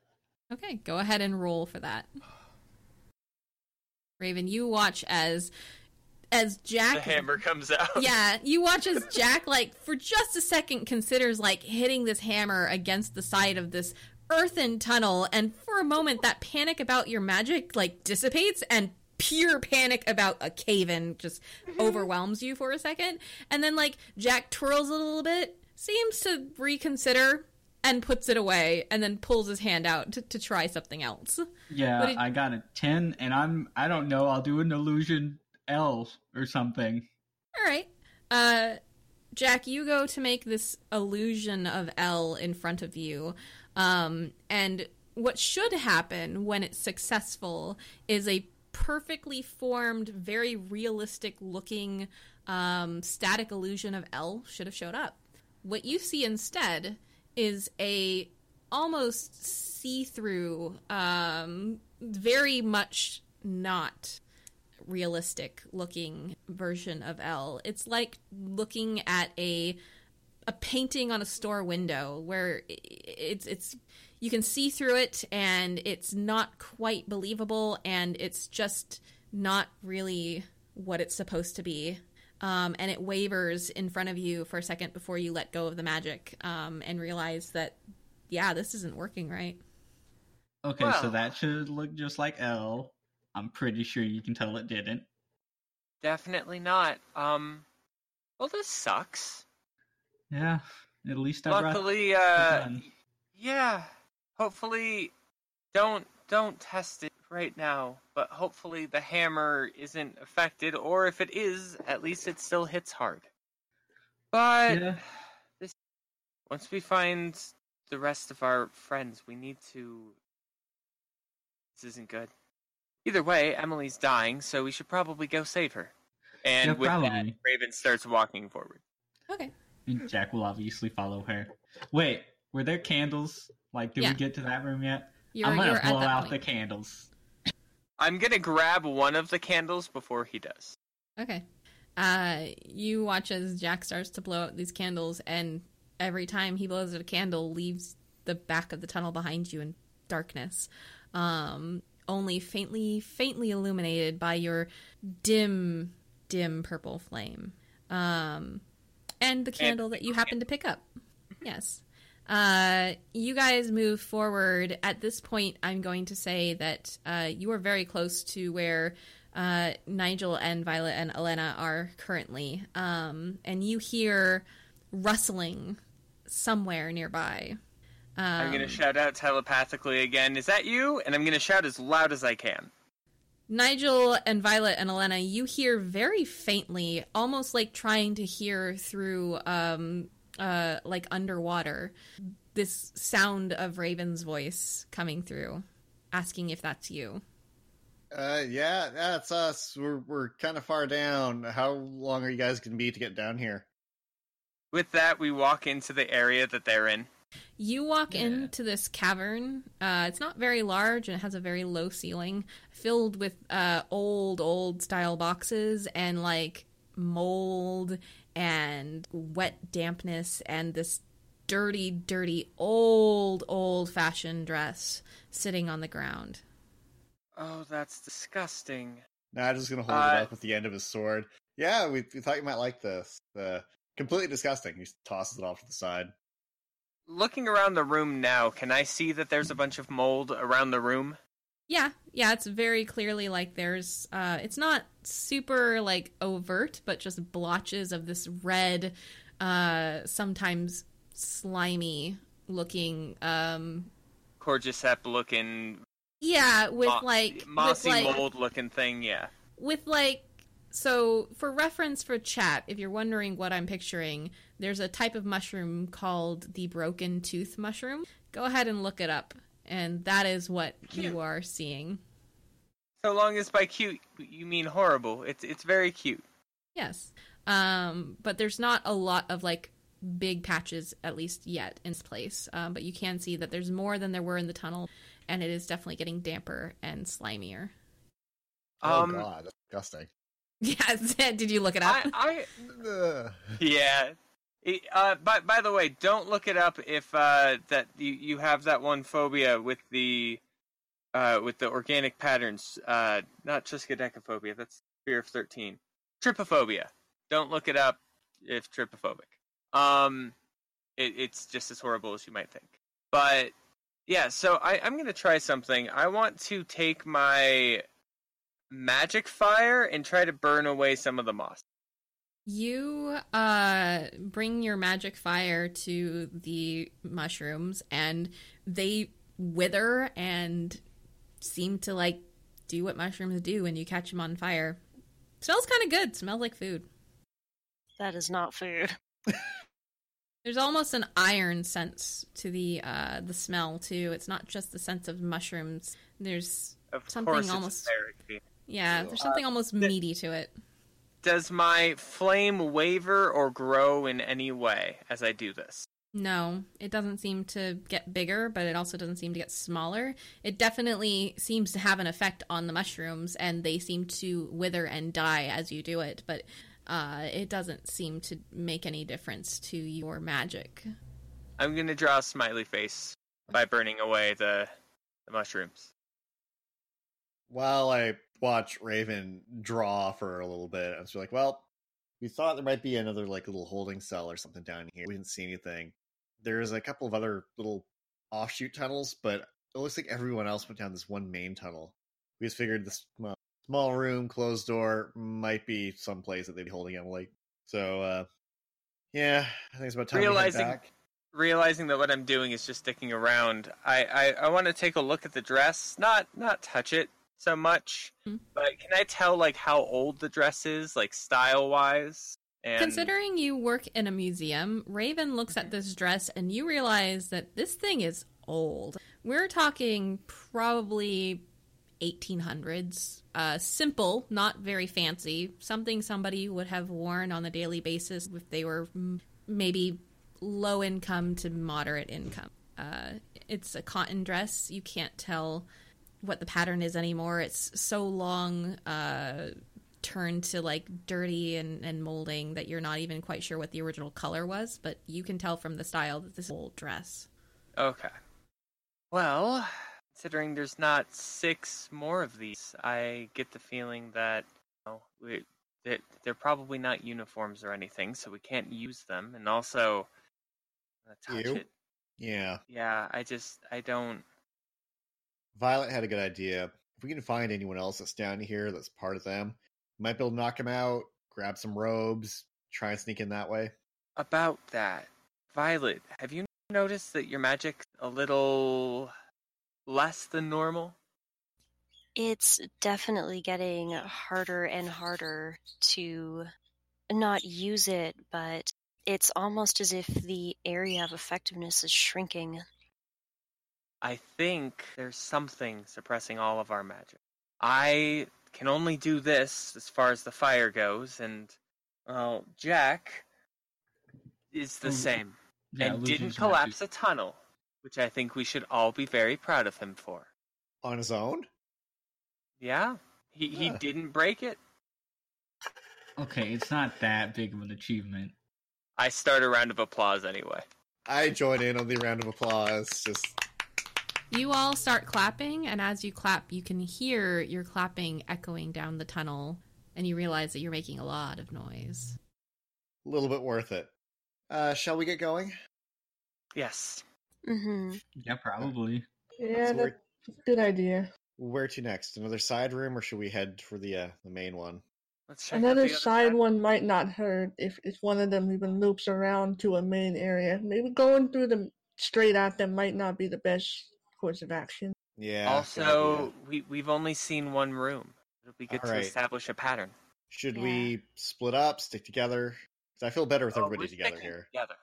Okay, go ahead and roll for that. Raven, you watch as Jack, the hammer comes out. Yeah, you watch as Jack, like, for just a second, considers, like, hitting this hammer against the side of this earthen tunnel, and for a moment, that panic about your magic, like, dissipates, and pure panic about a cave-in just overwhelms you for a second. And then, like, Jack twirls a little bit, seems to reconsider, and puts it away, and then pulls his hand out to try something else. Yeah, I got a 10, and I don't know, I'll do an illusion Elle or something. All right. Jack, you go to make this illusion of Elle in front of you. And what should happen when it's successful is a perfectly formed, very realistic looking static illusion of Elle should have showed up. What you see instead is a almost see-through, very much not realistic looking version of Elle. It's like looking at a painting on a store window where it's you can see through it, and it's not quite believable, and it's just not really what it's supposed to be. And it wavers in front of you for a second before you let go of the magic and realize that, yeah, this isn't working right. Okay, well, so that should look just like Elle. I'm pretty sure you can tell it didn't. Definitely not. Well, this sucks. Yeah, at least luckily, yeah. Hopefully, don't test it right now. But hopefully, the hammer isn't affected, or if it is, at least it still hits hard. But yeah. Once we find the rest of our friends, we need to. This isn't good. Either way, Emily's dying, so we should probably go save her. And yeah, with that, Raven starts walking forward. Okay. And Jack will obviously follow her. Wait, were there candles? Like, did we get to that room yet? I'm going to blow out the candles. I'm going to grab one of the candles before he does. Okay. You watch as Jack starts to blow out these candles, and every time he blows out a candle, leaves the back of the tunnel behind you in darkness. Only faintly illuminated by your dim purple flame. And the candle that you happen to pick up. Yes. You guys move forward. At this point, I'm going to say that you are very close to where Nigel and Violet and Elena are currently. And you hear rustling somewhere nearby. I'm going to shout out telepathically again, is that you? And I'm going to shout as loud as I can. Nigel and Violet and Elena, you hear very faintly, almost like trying to hear through, like underwater, this sound of Raven's voice coming through, asking if that's you. Yeah, that's us. We're kind of far down. How long are you guys going to be to get down here? With that, we walk into the area that they're in. You walk into this cavern. It's not very large, and it has a very low ceiling, filled with old style boxes and like mold and wet dampness and this dirty old fashioned dress sitting on the ground. Oh, that's disgusting. Nigel's gonna hold it up with the end of his sword. Yeah, we thought you might like this. Completely disgusting. He tosses it off to the side. Looking around the room now, can I see that there's a bunch of mold around the room? Yeah, it's very clearly like there's, it's not super, like, overt, but just blotches of this red, sometimes slimy-looking, Cordyceps-looking... Yeah, with, like... Mossy mold-looking thing, yeah. With, like... So, for reference for chat, if you're wondering what I'm picturing, there's a type of mushroom called the broken tooth mushroom. Go ahead and look it up, and that is what you are seeing. So long as by cute you mean horrible. It's very cute. Yes, but there's not a lot of like big patches, at least yet, in this place. But you can see that there's more than there were in the tunnel, and it is definitely getting damper and slimier. Oh God, that's disgusting. Yeah, did you look it up? Yeah. By the way, don't look it up if that you have that one phobia with the organic patterns. Not triskaidekaphobia. That's fear of 13. Trypophobia. Don't look it up if trypophobic. It's just as horrible as you might think. But yeah, so I'm gonna try something. I want to take my magic fire and try to burn away some of the moss. You bring your magic fire to the mushrooms and they wither and seem to like do what mushrooms do when you catch them on fire. Smells kind of good. Smells like food. That is not food. There's almost an iron sense to the smell too. It's not just the sense of mushrooms. There's of something almost therapy. Yeah, there's something almost meaty to it. Does my flame waver or grow in any way as I do this? No, it doesn't seem to get bigger, but it also doesn't seem to get smaller. It definitely seems to have an effect on the mushrooms, and they seem to wither and die as you do it, but it doesn't seem to make any difference to your magic. I'm going to draw a smiley face by burning away the mushrooms. While I watch Raven draw for a little bit, I was like, well, we thought there might be another like little holding cell or something down here. We didn't see anything. There's a couple of other little offshoot tunnels, but it looks like everyone else went down this one main tunnel. We just figured this small room, closed door, might be some place that they'd be holding Emily. So, yeah, I think it's about time we head back. Realizing that what I'm doing is just sticking around, I want to take a look at the dress, not touch it so much, but can I tell like how old the dress is, like style wise? And considering you work in a museum, Raven looks at this dress and you realize that this thing is old. We're talking probably 1800s, simple, not very fancy, something somebody would have worn on a daily basis if they were maybe low income to moderate income. It's a cotton dress. You can't tell what the pattern is anymore. It's so long turned to like dirty and molding that you're not even quite sure what the original color was, but you can tell from the style that this is an old dress. Okay. Well, considering there's not 6 more of these, I get the feeling that they're probably not uniforms or anything, so we can't use them. And also, touch it. Yeah. Yeah, I don't... Violet had a good idea. If we can find anyone else that's down here that's part of them, we might be able to knock them out, grab some robes, try and sneak in that way. About that, Violet, have you notice that your magic's a little less than normal? It's definitely getting harder and harder to not use it, but it's almost as if the area of effectiveness is shrinking. I think there's something suppressing all of our magic. I can only do this as far as the fire goes, and well, Jack is the same. Yeah, and didn't collapse a tunnel, which I think we should all be very proud of him for. On his own? Yeah. He didn't break it. Okay, it's not that big of an achievement. I start a round of applause anyway. I join in on the round of applause. Just you all start clapping, and as you clap, you can hear your clapping echoing down the tunnel, and you realize that you're making a lot of noise. A little bit worth it. Shall we get going? Yes. Mm-hmm. Yeah, probably. Yeah, so that's a good idea. Where to next? Another side room, or should we head for the main one? Let's check another side one might not hurt if one of them even loops around to a main area. Maybe going through them straight at them might not be the best course of action. Yeah. Also, we've only seen one room. It'll be good to establish a pattern. Should we split up, stick together? I feel better with everybody together here. Together.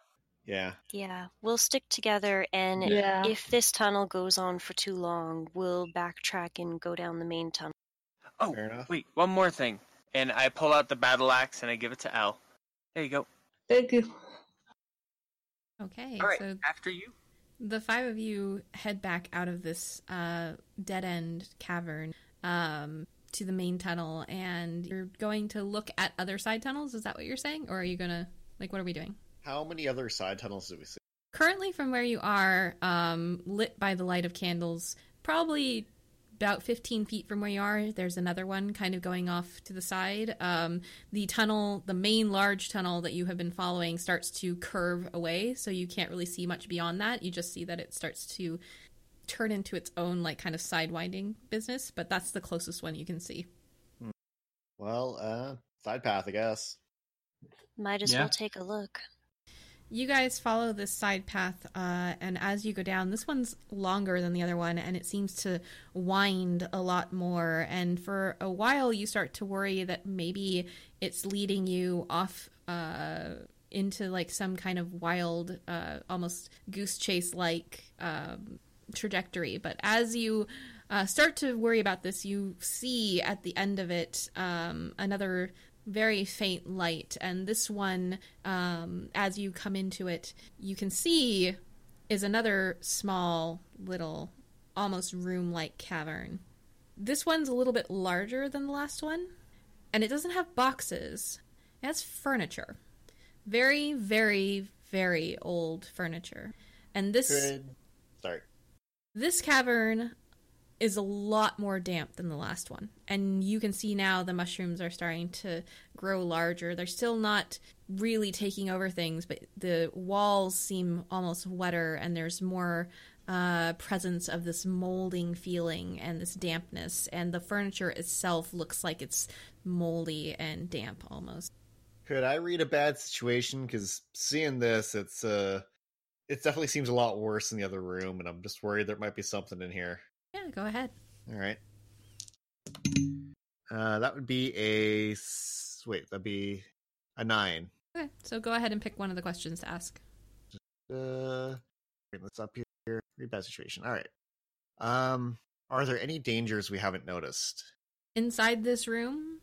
Yeah. Yeah, we'll stick together, and if this tunnel goes on for too long, we'll backtrack and go down the main tunnel. Oh, wait, one more thing. And I pull out the battle axe and I give it to Elle. There you go. Thank you. Okay. All right, so after you. The five of you head back out of this dead-end cavern to the main tunnel, and you're going to look at other side tunnels? Is that what you're saying? Or are you going to, what are we doing? How many other side tunnels do we see? Currently, from where you are, lit by the light of candles, probably about 15 feet from where you are, there's another one kind of going off to the side. The tunnel, the main large tunnel that you have been following, starts to curve away, so you can't really see much beyond that. You just see that it starts to turn into its own kind of sidewinding business, but that's the closest one you can see. Well, side path, I guess. Might as well take a look. You guys follow this side path, and as you go down, this one's longer than the other one, and it seems to wind a lot more, and for a while you start to worry that maybe it's leading you off into some kind of wild, almost goose chase-like trajectory. But as you start to worry about this, you see at the end of it another very faint light, and this one, as you come into it, you can see is another small little almost room-like cavern. This one's a little bit larger than the last one, and it doesn't have boxes. It has furniture. Very, very, very old furniture. And this... This cavern is a lot more damp than the last one. And you can see now the mushrooms are starting to grow larger. They're still not really taking over things, but the walls seem almost wetter, and there's more presence of this molding feeling and this dampness. And the furniture itself looks like it's moldy and damp almost. Could I read a bad situation? Because seeing this, it definitely seems a lot worse in the other room, and I'm just worried there might be something in here. Yeah, go ahead. All right. That would be that'd be a 9. Okay, so go ahead and pick one of the questions to ask. Bring this up here. Read bad situation. All right. Are there any dangers we haven't noticed? Inside this room,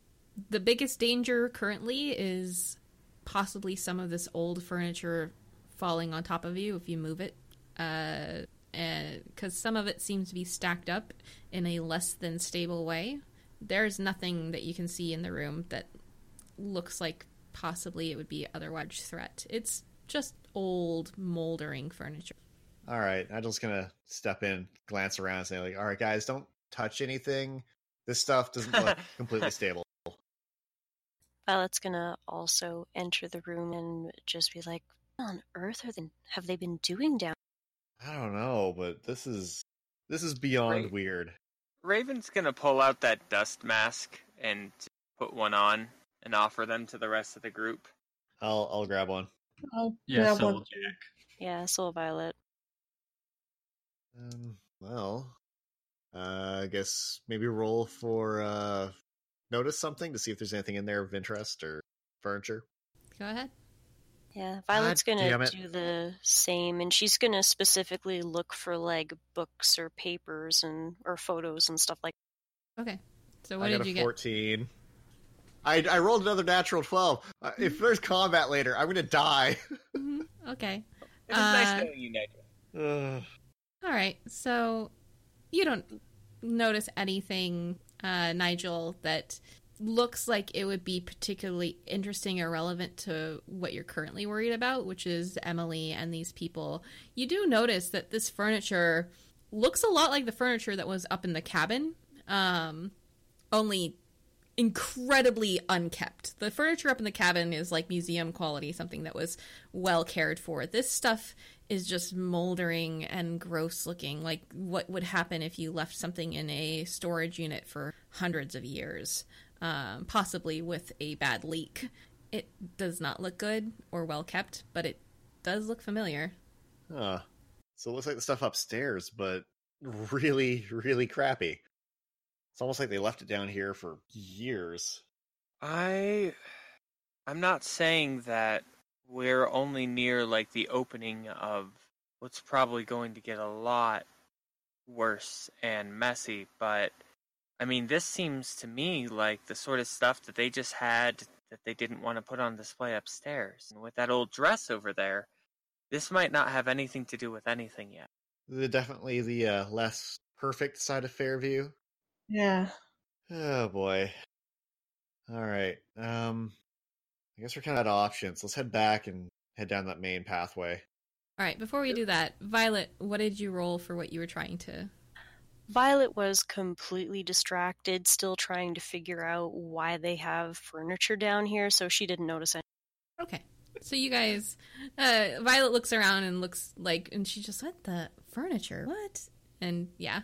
the biggest danger currently is possibly some of this old furniture falling on top of you if you move it, because some of it seems to be stacked up in a less than stable way. There's nothing that you can see in the room that looks like possibly it would be otherwise threat. It's just old, moldering furniture. All right, I'm just gonna step in, glance around, and say, all right, guys, don't touch anything. This stuff doesn't look completely stable. Violet's gonna also enter the room and just be like, what on earth have they been doing down? I don't know, but this is beyond weird. Raven's gonna pull out that dust mask and put one on and offer them to the rest of the group. I'll grab one. I'll grab one. Jack. Yeah, so will Violet. I guess maybe roll for notice something to see if there's anything in there of interest or furniture. Go ahead. Yeah, Violet's gonna do the same, and she's gonna specifically look for like books or papers and or photos and stuff like that. Okay, so what did you get? I got a 14. I rolled another natural 12. Mm-hmm. If there's combat later, I'm gonna die. Mm-hmm. Okay. It's nice knowing you, Nigel. All right, so you don't notice anything, Nigel, that looks like it would be particularly interesting or relevant to what you're currently worried about, which is Emily and these people. You do notice that this furniture looks a lot like the furniture that was up in the cabin, only incredibly unkept. The furniture up in the cabin is like museum quality, something that was well cared for. This stuff is just moldering and gross looking, like what would happen if you left something in a storage unit for hundreds of years. Possibly with a bad leak. It does not look good or well kept, but it does look familiar. Huh. So it looks like the stuff upstairs, but really, really crappy. It's almost like they left it down here for years. I'm not saying that we're only near like the opening of what's probably going to get a lot worse and messy, but I mean, this seems to me like the sort of stuff that they just had that they didn't want to put on display upstairs. And with that old dress over there, this might not have anything to do with anything yet. Definitely the less perfect side of Fairview. Yeah. Oh, boy. All right. I guess we're kind of out of options. Let's head back and head down that main pathway. All right. Before we do that, Violet, what did you roll for what you were trying to... Violet was completely distracted, still trying to figure out why they have furniture down here, so she didn't notice anything. Okay. So you guys, Violet looks around and looks like, and she just, what the furniture? What? And yeah.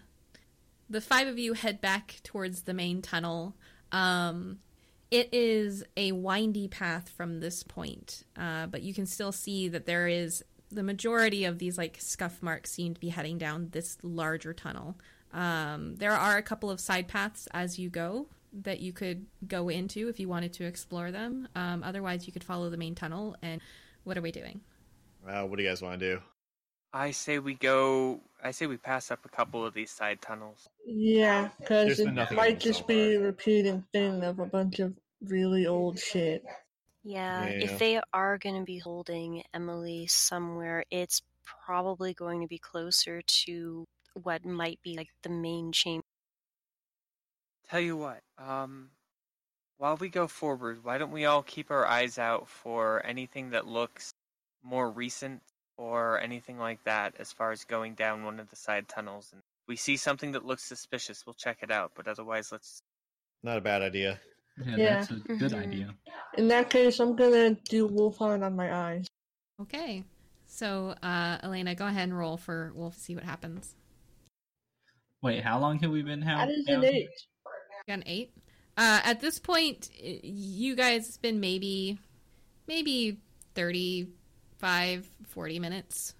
The five of you head back towards the main tunnel. It is a windy path from this point, but you can still see that there is, the majority of these like scuff marks seem to be heading down this larger tunnel. There are a couple of side paths as you go that you could go into if you wanted to explore them. Otherwise, you could follow the main tunnel. And what are we doing? What do you guys want to do? I say we pass up a couple of these side tunnels. Yeah, because it might just be a repeating thing of a bunch of really old shit. Yeah, if they are going to be holding Emily somewhere, it's probably going to be closer to what might be like the main chamber. Tell you what, while we go forward, why don't we all keep our eyes out for anything that looks more recent or anything like that as far as going down one of the side tunnels. And if we see something that looks suspicious, we'll check it out, but otherwise let's... Not a bad idea. Yeah, that's a good idea. In that case, I'm gonna do wolf hunt on my eyes. Okay. So, Elena, go ahead and roll for wolf to see what happens. Wait, how long have we been having? That is an 8. Got an 8? At this point, you guys have been maybe 35, 40 minutes.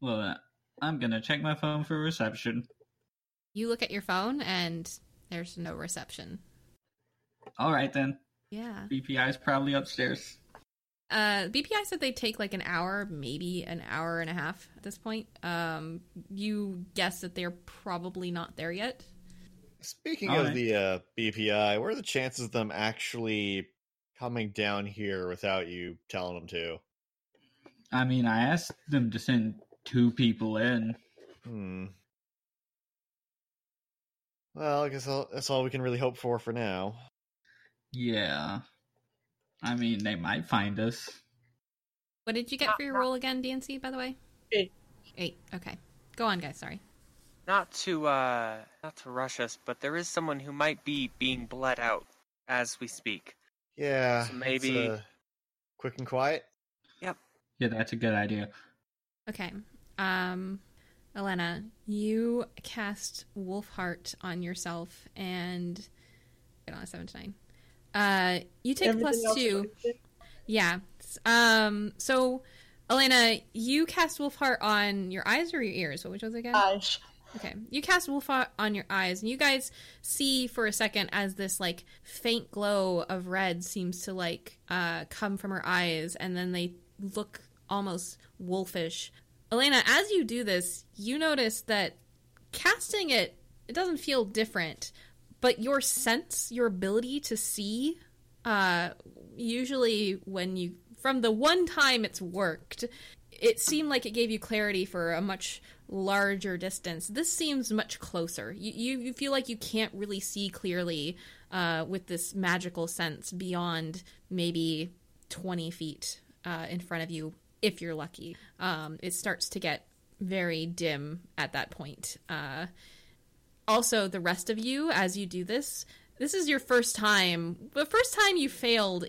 Well, I'm going to check my phone for reception. You look at your phone, and there's no reception. All right, then. Yeah. BPI's probably upstairs. BPI said they take like an hour, maybe an hour and a half at this point. You guess that they're probably not there yet. Speaking of the BPI, what are the chances of them actually coming down here without you telling them to? I mean, I asked them to send 2 people in. Well, I guess that's all we can really hope for now. Yeah. I mean, they might find us. What did you get for your roll again, DNC, by the way? 8. 8, okay. Go on, guys, sorry. Not to rush us, but there is someone who might be being bled out as we speak. Yeah. So maybe... quick and quiet? Yep. Yeah, that's a good idea. Okay. Elena, you cast Wolfheart on yourself and... Get on a 7-9. You take everything +2. Yeah. So Elena, you cast Wolfheart on your eyes or your ears? Which was it again? Eyes. Okay. You cast Wolfheart on your eyes, and you guys see for a second as this, like, faint glow of red seems to, like, come from her eyes, and then they look almost wolfish. Elena, as you do this, you notice that casting it, it doesn't feel different, but your sense, your ability to see, usually when you, from the one time it's worked, it seemed like it gave you clarity for a much larger distance. This seems much closer. You feel like you can't really see clearly with this magical sense beyond maybe 20 feet in front of you, if you're lucky. It starts to get very dim at that point. Also, the rest of you, as you do this, this is your first time. The first time you failed,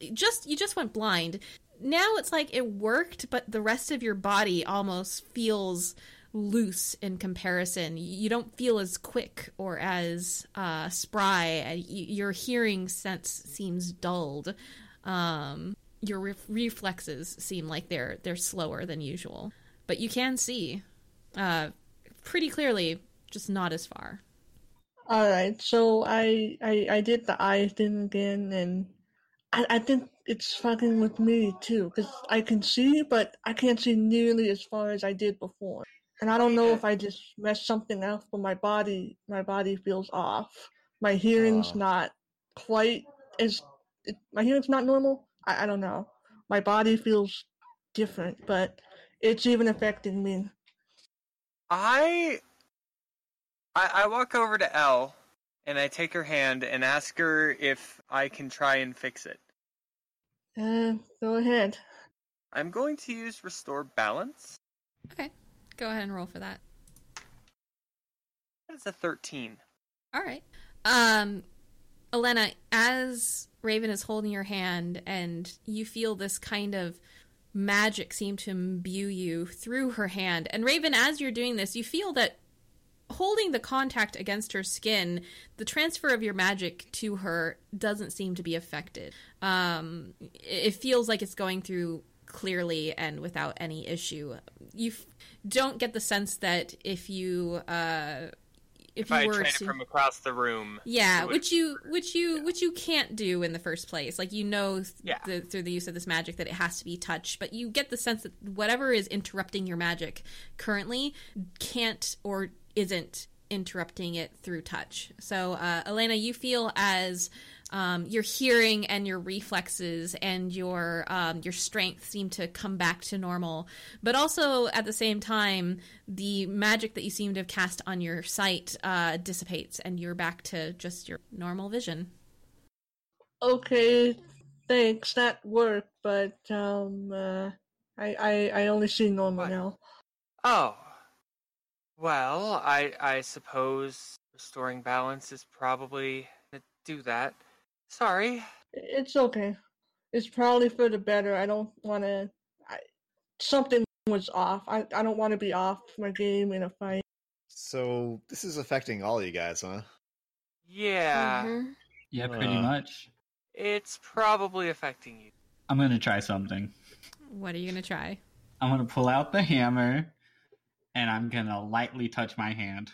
you just went blind. Now it's like it worked, but the rest of your body almost feels loose in comparison. You don't feel as quick or as spry. Your hearing sense seems dulled. Your reflexes seem like they're slower than usual. But you can see pretty clearly, just not as far. All right, so I did the eyes thing again, and I think it's fucking with me too, because I can see, but I can't see nearly as far as I did before. And I don't know if I just messed something up, but my body feels off. My hearing's not quite as... my hearing's not normal? I don't know. My body feels different, but it's even affecting me. I walk over to Elle, and I take her hand and ask her if I can try and fix it. Go ahead. I'm going to use Restore Balance. Okay. Go ahead and roll for that. That's a 13. All right. Elena, as Raven is holding your hand and you feel this kind of magic seem to imbue you through her hand, and Raven, as you're doing this, you feel that holding the contact against her skin, the transfer of your magic to her doesn't seem to be affected. It feels like it's going through clearly and without any issue. You don't get the sense that if you if I were to from across the room, which you can't do in the first place. Like, you know, through the use of this magic that it has to be touched, but you get the sense that whatever is interrupting your magic currently can't or isn't interrupting it through touch. So, Elena, you feel as your hearing and your reflexes and your strength seem to come back to normal. But also, at the same time, the magic that you seem to have cast on your sight dissipates, and you're back to just your normal vision. Okay, thanks. That worked, but I only see normal now. Oh. Well, I suppose restoring balance is probably gonna do that. Sorry. It's okay. It's probably for the better. I don't want to... Something was off. I don't want to be off my game in a fight. So, this is affecting all of you guys, huh? Yeah. Mm-hmm. Yeah, pretty much. It's probably affecting you. I'm going to try something. What are you going to try? I'm going to pull out the hammer... and I'm going to lightly touch my hand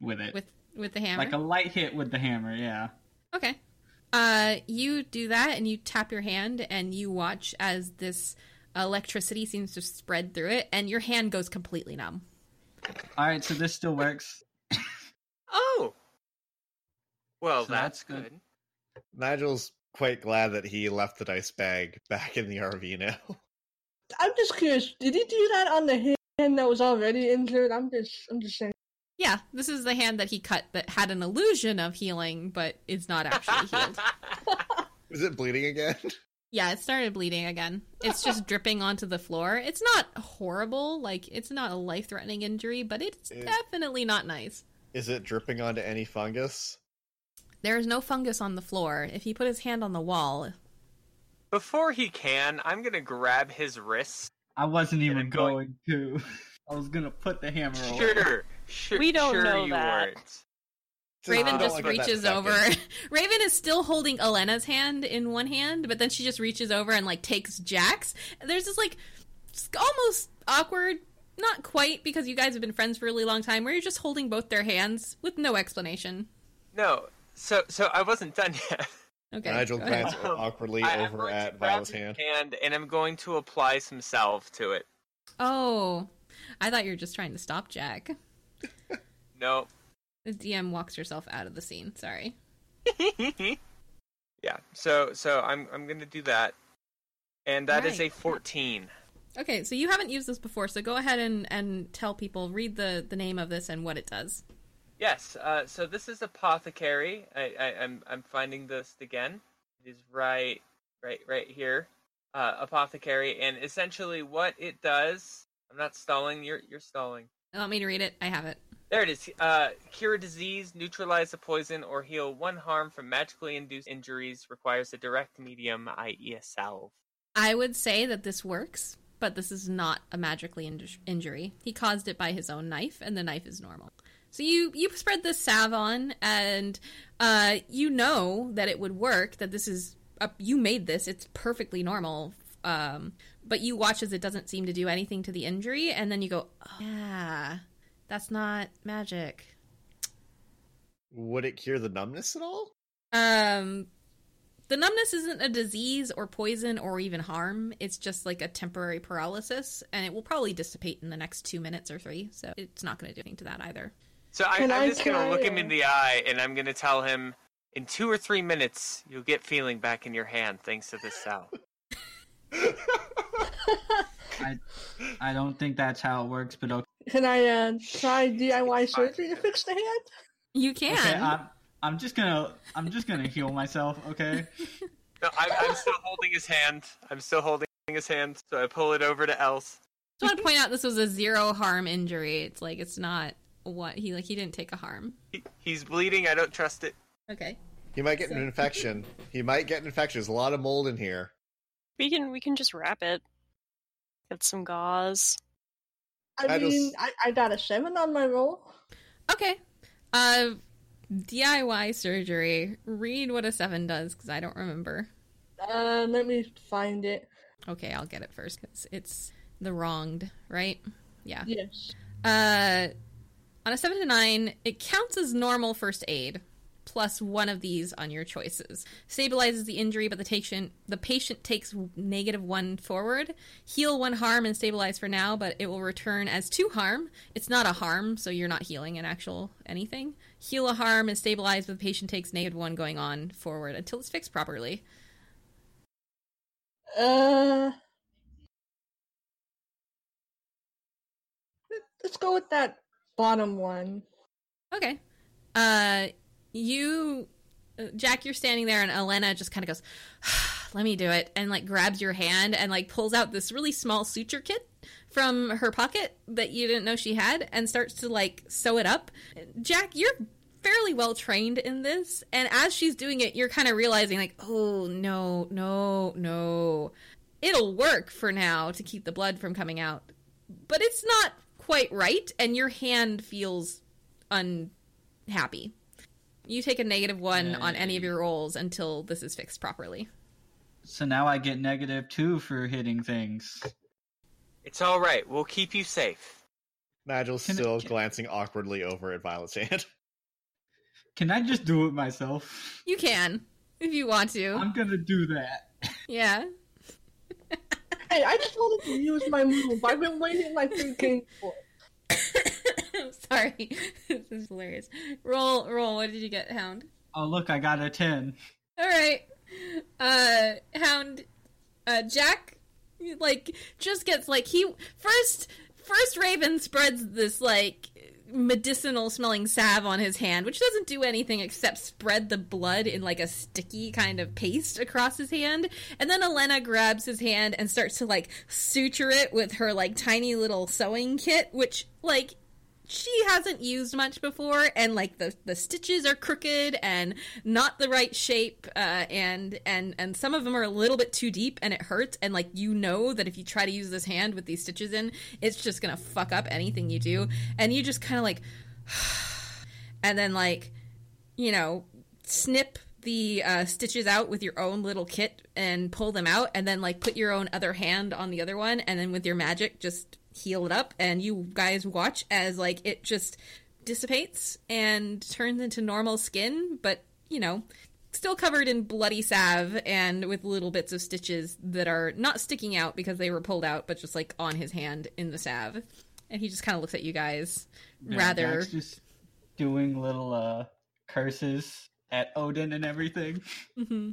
with it. With the hammer? Like a light hit with the hammer, yeah. Okay. You do that, and you tap your hand, and you watch as this electricity seems to spread through it, and your hand goes completely numb. All right, so this still works. Oh! Well, so that's good. Nigel's quite glad that he left the dice bag back in the RV now. I'm just curious, did he do that on the hand? Hand that was already injured. I'm just saying. Yeah, this is the hand that he cut that had an illusion of healing, but it's not actually healed. Is it bleeding again? Yeah, it started bleeding again. It's just dripping onto the floor. It's not horrible. Like, it's not a life-threatening injury, but it's definitely not nice. Is it dripping onto any fungus? There is no fungus on the floor. If he put his hand on the wall... Before he can, I'm going to grab his wrist. I wasn't even going to. I was going to put the hammer away. Sure. We don't know that. Raven just reaches over. Raven is still holding Elena's hand in one hand, but then she just reaches over and, like, takes Jack's. There's this, like, almost awkward, not quite, because you guys have been friends for a really long time, where you're just holding both their hands with no explanation. No, so I wasn't done yet. Okay. Nigel glanced awkwardly over at Violet's hand, and I'm going to apply some salve to it. Oh, I thought you were just trying to stop Jack. No. The DM walks herself out of the scene. Sorry. Yeah. So I'm going to do that, and that is a 14. Okay, so you haven't used this before, so go ahead and tell people, read the name of this and what it does. Yes, so this is Apothecary. I'm finding this again. It is right here. Apothecary, and essentially what it does... I'm not stalling, you're stalling. You want me to read it? I have it. There it is. Cure disease, neutralize a poison, or heal one harm from magically induced injuries. Requires a direct medium, i.e. a salve. I would say that this works, but this is not a magically injury. He caused it by his own knife, and the knife is normal. So you spread this salve on, and you know that it would work, that this is, you made this, it's perfectly normal, but you watch as it doesn't seem to do anything to the injury, and then you go, oh, yeah, that's not magic. Would it cure the numbness at all? The numbness isn't a disease or poison or even harm. It's just like a temporary paralysis, and it will probably dissipate in the next 2 minutes or three, so it's not going to do anything to that either. So I'm just going to look him in the eye, and I'm going to tell him, in 2 or 3 minutes, you'll get feeling back in your hand thanks to this salve. I don't think that's how it works, but okay. Can I try DIY surgery to fix the hand? You can. Okay, I'm just gonna heal myself. Okay. No, I'm still holding his hand. So I pull it over to Els. I just want to point out this was a zero harm injury. It's like it's not what he didn't take a harm. He's bleeding. I don't trust it. Okay. He might get an infection. There's a lot of mold in here. We can just wrap it. Get some gauze. I got a 7 on my roll. Okay. DIY surgery. Read what a 7 does, because I don't remember. Let me find it. Okay, I'll get it first, because it's the wronged, right? Yeah. Yes. On a 7 to 9, it counts as normal first aid, plus one of these on your choices. Stabilizes the injury, but the patient takes -1 forward. Heal one harm and stabilize for now, but it will return as 2 harm. It's not a harm, so you're not healing an actual anything. Heal a harm and stabilize, but the patient takes -1 going on forward until it's fixed properly. Let's go with that bottom one. Okay. You, Jack, you're standing there, and Elena just kind of goes, let me do it, and, like, grabs your hand and, like, pulls out this really small suture kit from her pocket that you didn't know she had and starts to, like, sew it up. Jack, you're fairly well trained in this, and as she's doing it, you're kind of realizing, like, oh, no. It'll work for now to keep the blood from coming out, but it's not quite right, and your hand feels unhappy. You take a -1 on any of your rolls until this is fixed properly. So now I get -2 for hitting things. It's all right. We'll keep you safe. Nigel's still glancing awkwardly over at Violet's hand. Can I just do it myself? You can, if you want to. I'm going to do that. Yeah. Hey, I just wanted to use my move. I've been waiting my freaking for it. I'm sorry. This is hilarious. Roll. What did you get, Hound? Oh, look, I got a 10. All right. Hound, Jack, like, just gets, like, he... First Raven spreads this, like, medicinal-smelling salve on his hand, which doesn't do anything except spread the blood in, like, a sticky kind of paste across his hand. And then Elena grabs his hand and starts to, like, suture it with her, like, tiny little sewing kit, which, like... she hasn't used much before, and, like, the stitches are crooked and not the right shape, and some of them are a little bit too deep, and it hurts, and, like, you know that if you try to use this hand with these stitches in, it's just gonna fuck up anything you do, and you just kind of, like, and then, like, you know, snip the stitches out with your own little kit and pull them out, and then like put your own other hand on the other one, and then with your magic just heal it up, and you guys watch as like it just dissipates and turns into normal skin, but you know, still covered in bloody salve and with little bits of stitches that are not sticking out because they were pulled out, but just like on his hand in the salve. And he just kind of looks at you guys rather just doing little curses at Odin and everything. Mm-hmm.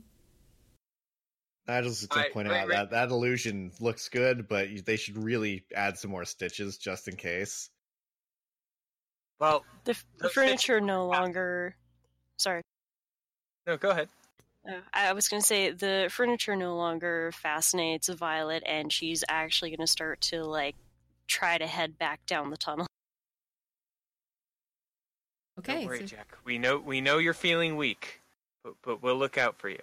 Nigel's just to point out that illusion looks good, but they should really add some more stitches just in case. Well, the furniture no longer. Sorry. No, go ahead. I was going to say the furniture no longer fascinates Violet, and she's actually going to start to like try to head back down the tunnel. Okay. Don't worry, Jack. We know you're feeling weak, but we'll look out for you.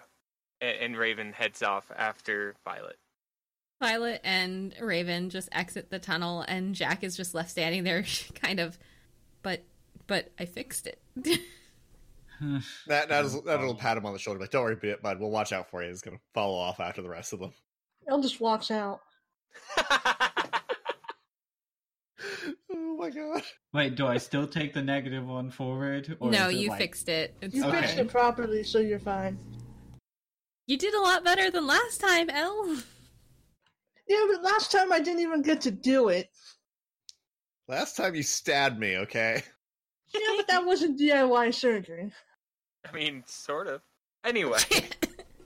And Raven heads off after Violet. Violet and Raven just exit the tunnel, and Jack is just left standing there, kind of. But I fixed it. That little pat him on the shoulder, like, don't worry, bud, we'll watch out for you. It's going to follow off after the rest of them. Elle just walks out. Oh my god. Wait, do I still take the negative one forward? Or no, you fixed it. You fixed it properly, so you're fine. You did a lot better than last time, Elle. Yeah, but last time I didn't even get to do it. Last time you stabbed me, okay? Yeah, but that wasn't DIY surgery. I mean, sort of. Anyway.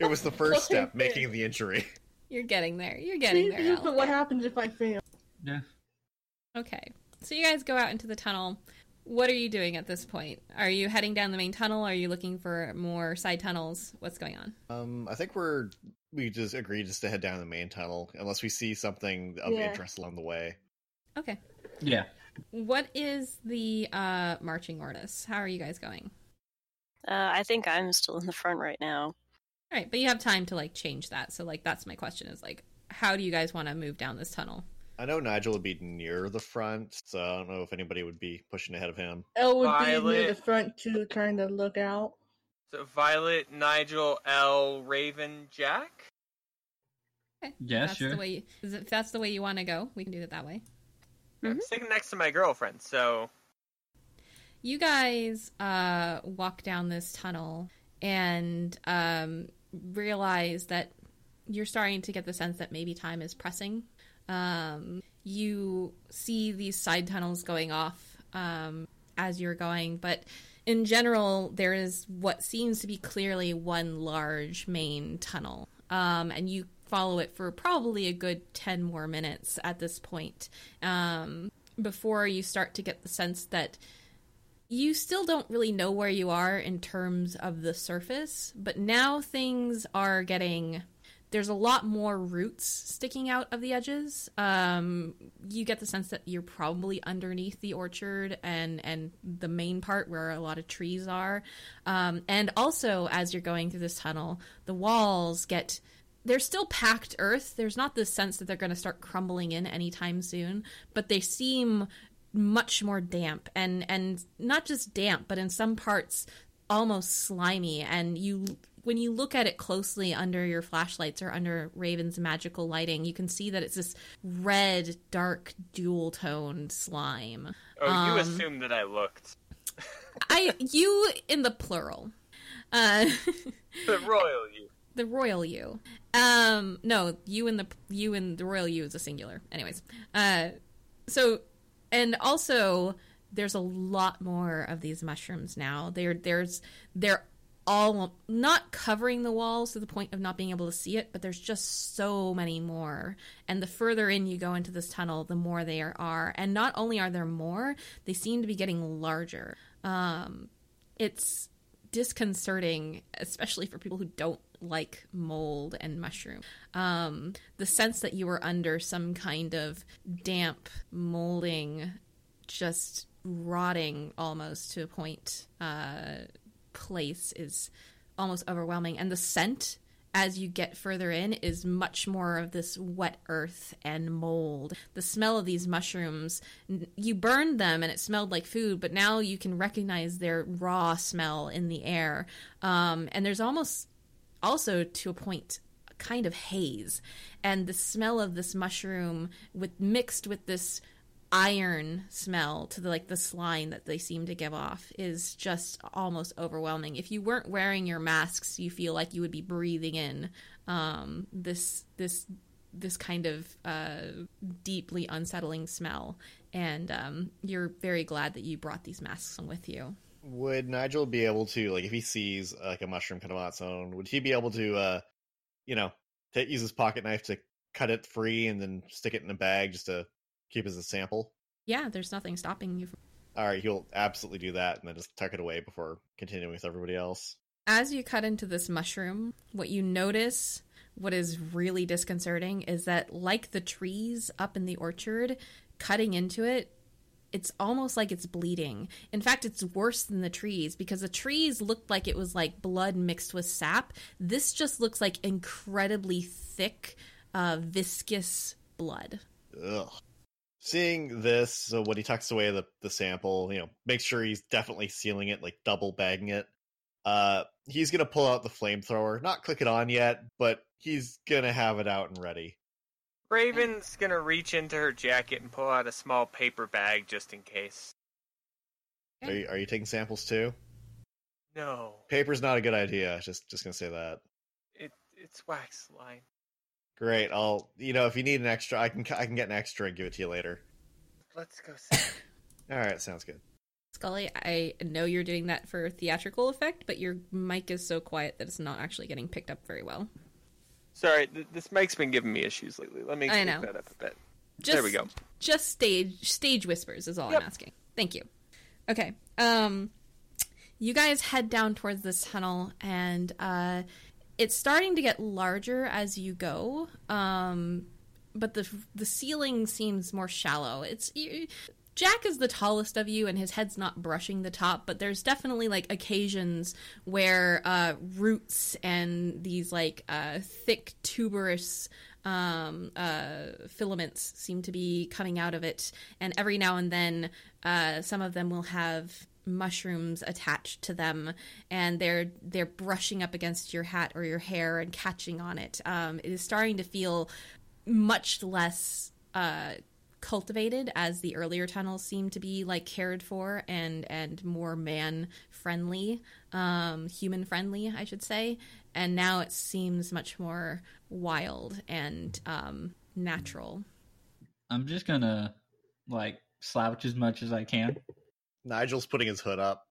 It was the first step, making the injury. You're getting there. You're getting there. But what happens if I fail? Yeah. Okay. So you guys go out into the tunnel. What are you doing at this point? Are you heading down the main tunnel? Are you looking for more side tunnels? What's going on? I think we just agreed just to head down the main tunnel, unless we see something of interest along the way. Okay. Yeah. What is the marching orders? How are you guys going? I think I'm still in the front right now. All right, but you have time to like change that. So like that's my question is like, how do you guys want to move down this tunnel? I know Nigel would be near the front, so I don't know if anybody would be pushing ahead of him. Elle would be near the front too, trying to look out. So Violet, Nigel, Elle, Raven, Jack? Okay. Yeah, that's sure. If that's the way you want to go, we can do it that way. I'm sitting next to my girlfriend, so... You guys walk down this tunnel and realize that you're starting to get the sense that maybe time is pressing. You see these side tunnels going off as you're going, but in general, there is what seems to be clearly one large main tunnel, and you follow it for probably a good 10 more minutes at this point before you start to get the sense that you still don't really know where you are in terms of the surface, but now things are getting... There's a lot more roots sticking out of the edges. You get the sense that you're probably underneath the orchard and the main part where a lot of trees are. And also, as you're going through this tunnel, the walls get... They're still packed earth. There's not this sense that they're going to start crumbling in anytime soon, but they seem much more damp and not just damp, but in some parts almost slimy. And when you look at it closely under your flashlights or under Raven's magical lighting, you can see that it's this red, dark, dual-toned slime. Oh, you assume that I looked. You in the plural. The royal you. The royal you. No, you and the royal you is a singular. Anyways. So, and also there's a lot more of these mushrooms now. They're all not covering the walls to the point of not being able to see it, but there's just so many more. And the further in you go into this tunnel, the more there are. And not only are there more, they seem to be getting larger. It's disconcerting, especially for people who don't like mold and mushroom. The sense that you were under some kind of damp, molding, just rotting almost to a point place is almost overwhelming. And the scent as you get further in is much more of this wet earth and mold. The smell of these mushrooms, you burned them and it smelled like food, but now you can recognize their raw smell in the air. And there's almost also, to a point, a kind of haze. And the smell of this mushroom mixed with this iron smell to the slime that they seem to give off is just almost overwhelming. If you weren't wearing your masks, you feel like you would be breathing in this kind of deeply unsettling smell. And you're very glad that you brought these masks on with you. Would Nigel be able to, if he sees a mushroom kind of on its own, would he be able to, use his pocket knife to cut it free and then stick it in a bag just to keep as a sample? Yeah, there's nothing stopping you from... All right, he'll absolutely do that and then just tuck it away before continuing with everybody else. As you cut into this mushroom, what you notice, what is really disconcerting, is that like the trees up in the orchard, cutting into it, it's almost like it's bleeding. In fact, it's worse than the trees, because the trees looked like it was like blood mixed with sap. This just looks like incredibly thick, viscous blood. Ugh. Seeing this, so when he tucks away the sample, make sure he's definitely sealing it, double bagging it. He's going to pull out the flamethrower, not click it on yet, but he's going to have it out and ready. Raven's going to reach into her jacket and pull out a small paper bag just in case. Are you taking samples too? No. Paper's not a good idea, just going to say that. It's wax line. Great, I'll, if you need an extra, I can get an extra and give it to you later. Let's go see. All right, sounds good. Scully, I know you're doing that for theatrical effect, but your mic is so quiet that it's not actually getting picked up very well. Sorry, this mic's been giving me issues lately. Let me pick that up a bit. Just, there we go. Just stage whispers is all I'm asking. Thank you. Okay, you guys head down towards this tunnel and, it's starting to get larger as you go, but the ceiling seems more shallow. Jack is the tallest of you, and his head's not brushing the top, but there's definitely, occasions where roots and these, thick, tuberous filaments seem to be coming out of it, and every now and then some of them will have mushrooms attached to them, and they're brushing up against your hat or your hair and catching on it. It is starting to feel much less cultivated, as the earlier tunnels seem to be cared for and more man-friendly, human-friendly, I should say. And now it seems much more wild and natural. I'm just gonna slouch as much as I can. Nigel's putting his hood up.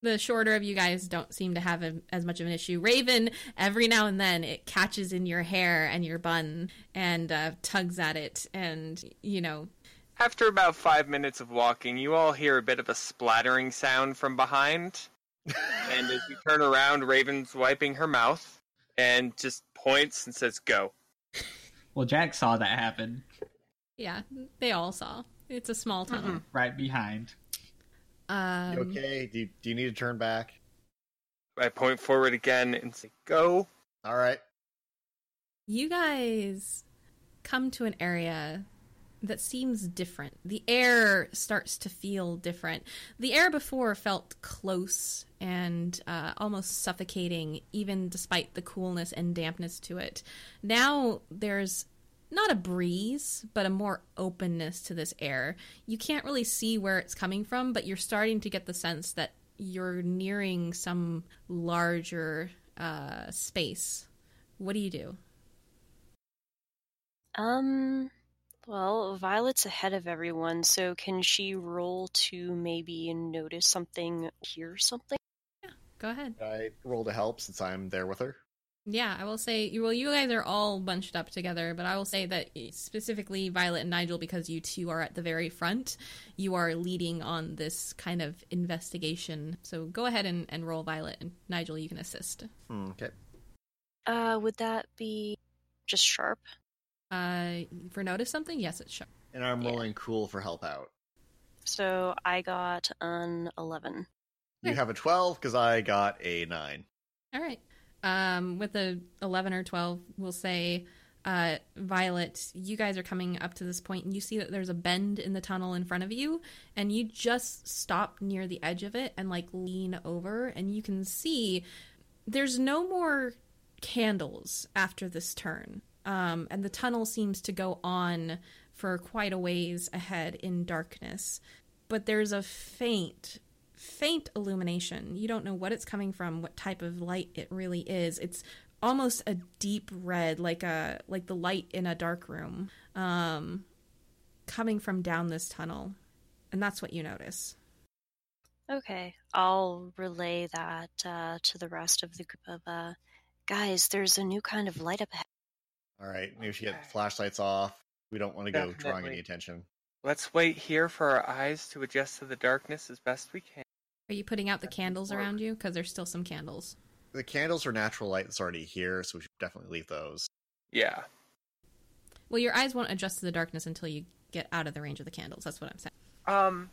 The shorter of you guys don't seem to have as much of an issue. Raven, every now and then, it catches in your hair and your bun and tugs at it and, After about 5 minutes of walking, you all hear a bit of a splattering sound from behind. And as you turn around, Raven's wiping her mouth and just points and says, go. Well, Jack saw that happen. Yeah, they all saw. It's a small tunnel. Mm-hmm. Right behind. You okay? Do you need to turn back? I point forward again and say, go. All right. You guys come to an area that seems different. The air starts to feel different. The air before felt close and almost suffocating, even despite the coolness and dampness to it. Now there's not a breeze, but a more openness to this air. You can't really see where it's coming from, but you're starting to get the sense that you're nearing some larger space. What do you do? Well, Violet's ahead of everyone, so can she roll to maybe notice something, hear something? Yeah, go ahead. I roll to help since I'm there with her. Yeah, I will say, you guys are all bunched up together, but I will say that specifically Violet and Nigel, because you two are at the very front, you are leading on this kind of investigation. So go ahead and roll, Violet, and Nigel, you can assist. Okay. Would that be just sharp? For notice something? Yes, it's sharp. And I'm rolling cool for help out. So I got an 11. You have a 12, because I got a 9. All right. with the 11 or 12, we'll say, Violet, you guys are coming up to this point, and you see that there's a bend in the tunnel in front of you, and you just stop near the edge of it and, like, lean over, and you can see there's no more candles after this turn, and the tunnel seems to go on for quite a ways ahead in darkness, but there's a faint illumination. You don't know what it's coming from, what type of light it really is. It's almost a deep red, like the light in a dark room, coming from down this tunnel, and that's what you notice. Okay, I'll relay that to the rest of the group of guys. There's a new kind of light up ahead. All right, maybe we should get flashlights off. We don't want to go drawing any attention. Let's wait here for our eyes to adjust to the darkness as best we can. Are you putting out the candles around you? Because there's still some candles. The candles are natural light that's already here, so we should definitely leave those. Yeah. Well, your eyes won't adjust to the darkness until you get out of the range of the candles. That's what I'm saying.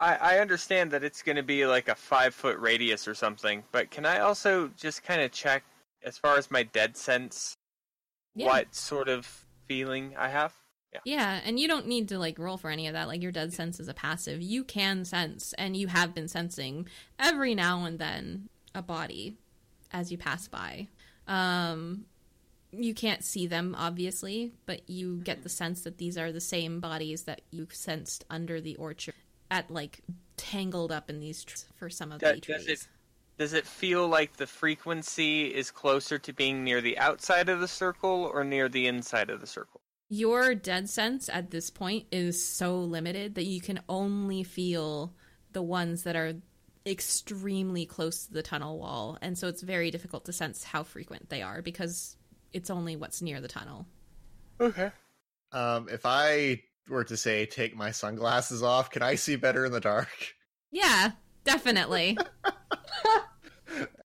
I understand that it's going to be like a 5-foot radius or something, but can I also just kind of check, as far as my dead sense, what sort of feeling I have? Yeah, and you don't need to, like, roll for any of that. Like, your dead sense is a passive. You can sense, and you have been sensing every now and then a body as you pass by. You can't see them, obviously, but you get the sense that these are the same bodies that you sensed under the orchard, at, like, tangled up in these for some of the trees. Does it feel like the frequency is closer to being near the outside of the circle or near the inside of the circle? Your dead sense at this point is so limited that you can only feel the ones that are extremely close to the tunnel wall, and so it's very difficult to sense how frequent they are because it's only what's near the tunnel. Okay. If I were to say take my sunglasses off, can I see better in the dark? Yeah, definitely.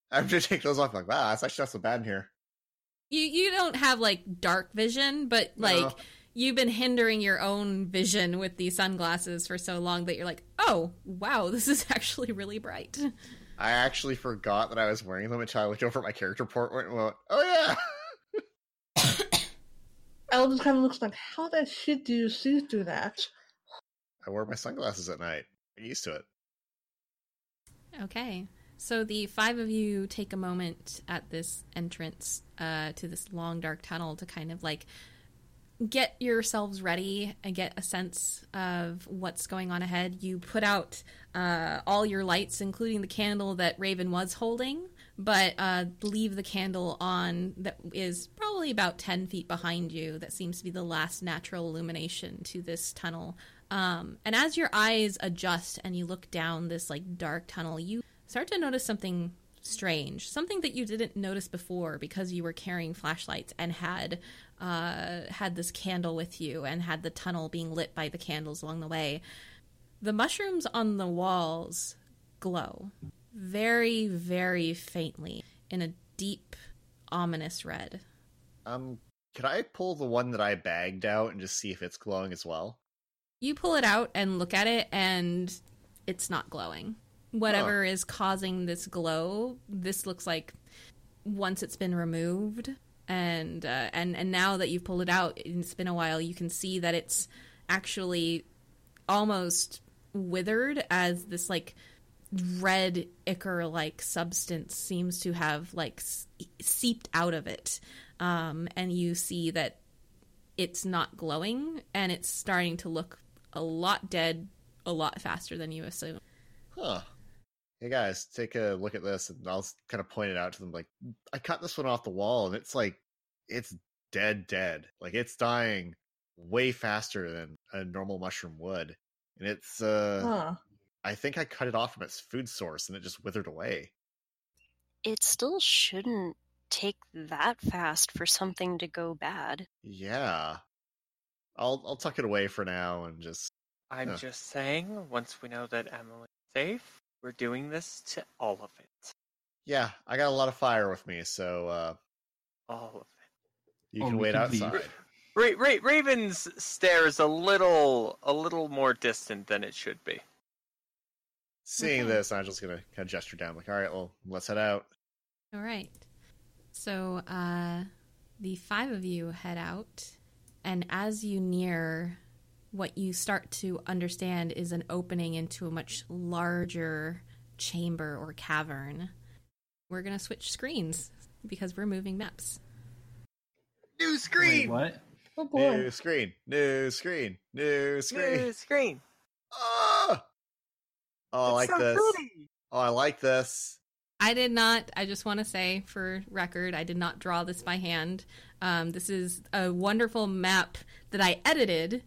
I'm just taking those off, I'm like, wow, it's actually not so bad in here. You don't have, like, dark vision, but, like, you've been hindering your own vision with these sunglasses for so long that you're like, oh, wow, this is actually really bright. I actually forgot that I was wearing them until I looked over at my character report and went, oh, yeah! Elle just kind of looks like, how the shit do you see through that? I wear my sunglasses at night. I'm used to it. Okay. So the five of you take a moment at this entrance to this long, dark tunnel to kind of, like, get yourselves ready and get a sense of what's going on ahead. You put out all your lights, including the candle that Raven was holding, but leave the candle on that is probably about 10 feet behind you. That seems to be the last natural illumination to this tunnel. And as your eyes adjust and you look down this, like, dark tunnel, you start to notice something strange, something that you didn't notice before because you were carrying flashlights and had this candle with you and had the tunnel being lit by the candles along the way. The mushrooms on the walls glow very, very faintly in a deep, ominous red. Could I pull the one that I bagged out and just see if it's glowing as well? You pull it out and look at it, and it's not glowing. Whatever is causing this glow, this looks like once it's been removed, and now that you've pulled it out, it's been a while, you can see that it's actually almost withered as this, like, red ichor-like substance seems to have, like, seeped out of it. And you see that it's not glowing, and it's starting to look a lot dead a lot faster than you assume. Huh. Hey guys, take a look at this, and I'll kind of point it out to them, like, I cut this one off the wall, and it's like, it's dead. Like, it's dying way faster than a normal mushroom would. And it's, I think I cut it off from its food source, and it just withered away. It still shouldn't take that fast for something to go bad. Yeah. I'll tuck it away for now, and just... I'm just saying, once we know that Emily's safe... We're doing this to all of it. Yeah, I got a lot of fire with me, so... all of it. You can wait outside. Raven's stare is a little more distant than it should be. Seeing this, Nigel's going to kind of gesture down, like, all right, well, let's head out. All right. So the five of you head out, and as you near, what you start to understand is an opening into a much larger chamber or cavern. We're going to switch screens because we're moving maps. New screen! Wait, what? Oh boy. New screen. New screen. New screen. New screen. Oh, I like this. Oh, I like this. I did not, I just want to say for record, I did not draw this by hand. This is a wonderful map that I edited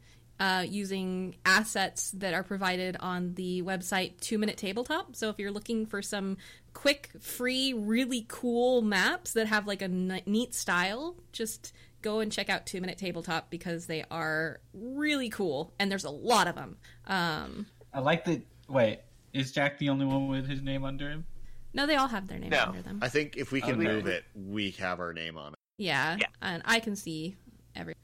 using assets that are provided on the website 2-Minute Tabletop. So if you're looking for some quick, free, really cool maps that have like a neat style, just go and check out 2-Minute Tabletop because they are really cool. And there's a lot of them. I like the... Wait, is Jack the only one with his name under him? No, they all have their name under them. I think if we can move it, we have our name on it. Yeah. And I can see every...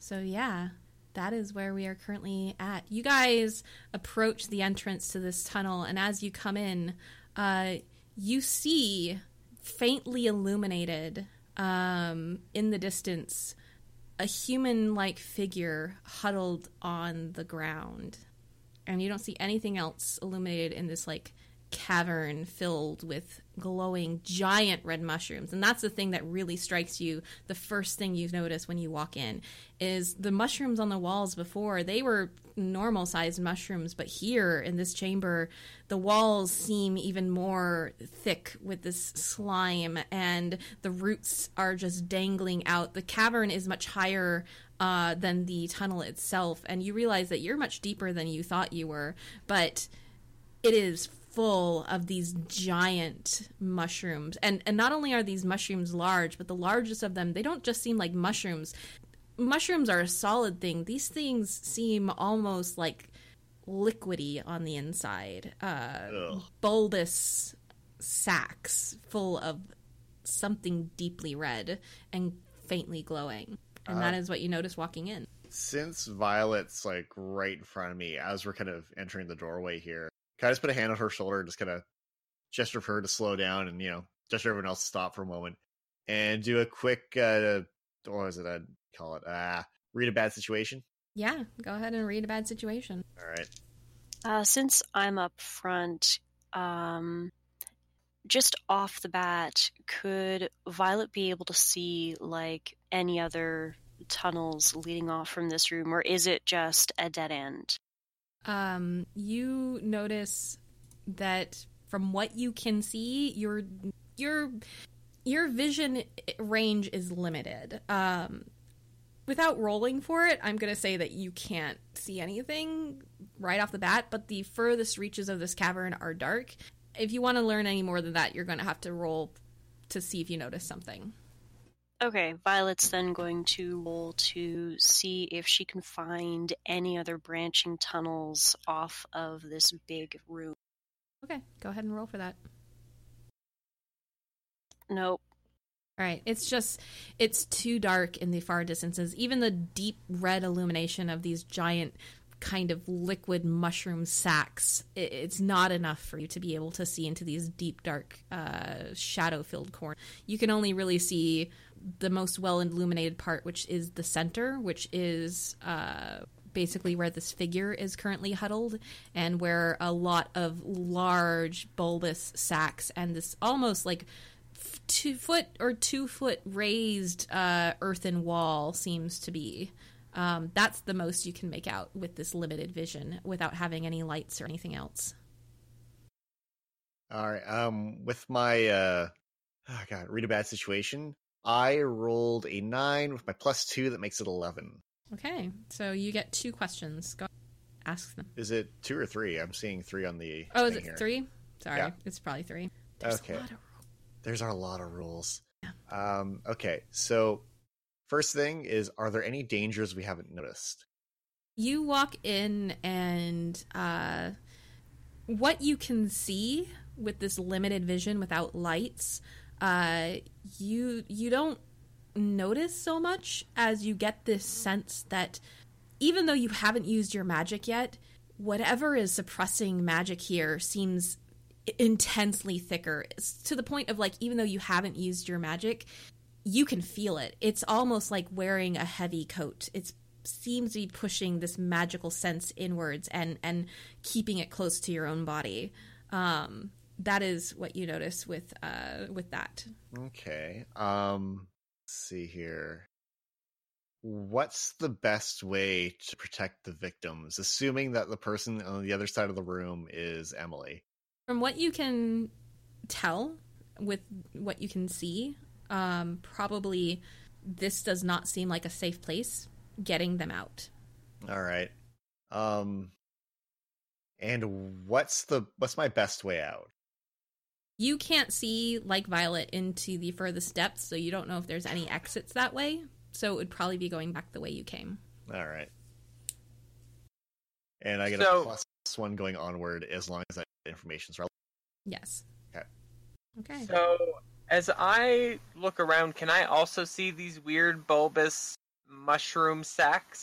So yeah, that is where we are currently at. You guys approach the entrance to this tunnel, and as you come in, you see faintly illuminated in the distance a human-like figure huddled on the ground. And you don't see anything else illuminated in this like cavern filled with glowing giant red mushrooms. And that's the thing that really strikes you. The first thing you notice when you walk in is the mushrooms on the walls. Before, they were normal sized mushrooms, but here in this chamber the walls seem even more thick with this slime, and the roots are just dangling out. The cavern is much higher than the tunnel itself, and you realize that you're much deeper than you thought you were, but it is full of these giant mushrooms. And not only are these mushrooms large, but the largest of them, they don't just seem like mushrooms. Mushrooms are a solid thing. These things seem almost like liquidy on the inside. Bulbous sacks full of something deeply red and faintly glowing. And that is what you notice walking in. Since Violet's like right in front of me as we're kind of entering the doorway here, can I just put a hand on her shoulder and just kind of gesture for her to slow down and, you know, gesture everyone else to stop for a moment and do a quick, what was it I'd call it? Read a bad situation? Yeah, go ahead and read a bad situation. All right. Since I'm up front, just off the bat, could Violet be able to see, like, any other tunnels leading off from this room, or is it just a dead end? You notice that from what you can see, your vision range is limited. Without rolling for it, I'm going to say that you can't see anything right off the bat, but the furthest reaches of this cavern are dark. If you want to learn any more than that, you're going to have to roll to see if you notice something. Okay, Violet's then going to roll to see if she can find any other branching tunnels off of this big room. Okay, go ahead and roll for that. Nope. All right, it's too dark in the far distances. Even the deep red illumination of these giant kind of liquid mushroom sacks, it's not enough for you to be able to see into these deep, dark, shadow-filled corners. You can only really see the most well-illuminated part, which is the center, which is basically where this figure is currently huddled and where a lot of large bulbous sacks and this almost like 2-foot raised earthen wall seems to be. That's the most you can make out with this limited vision without having any lights or anything else. All right. With my, read a bad situation. I rolled a 9 with my +2. That makes it 11. Okay, so you get 2 questions. Go ask them. Is it 2 or 3? I'm seeing 3 on the. Oh, is it here. 3? Sorry, yeah. It's probably 3. There's a lot of rules. There's a lot of rules. Yeah. Okay, so first thing is, are there any dangers we haven't noticed? You walk in, and what you can see with this limited vision without lights. You don't notice so much as you get this sense that even though you haven't used your magic yet, whatever is suppressing magic here seems intensely thicker. It's to the point of, like, even though you haven't used your magic, you can feel it. It's almost like wearing a heavy coat. It seems to be pushing this magical sense inwards and keeping it close to your own body. That is what you notice with that. Okay. Let's see here. What's the best way to protect the victims, assuming that the person on the other side of the room is Emily? From what you can tell, with what you can see, probably this does not seem like a safe place, getting them out. All right. And what's my best way out? You can't see, like Violet, into the furthest depths, so you don't know if there's any exits that way. So it would probably be going back the way you came. All right. And I get a +1 going onward as long as that information's relevant. Yes. Okay. So as I look around, can I also see these weird bulbous mushroom sacs?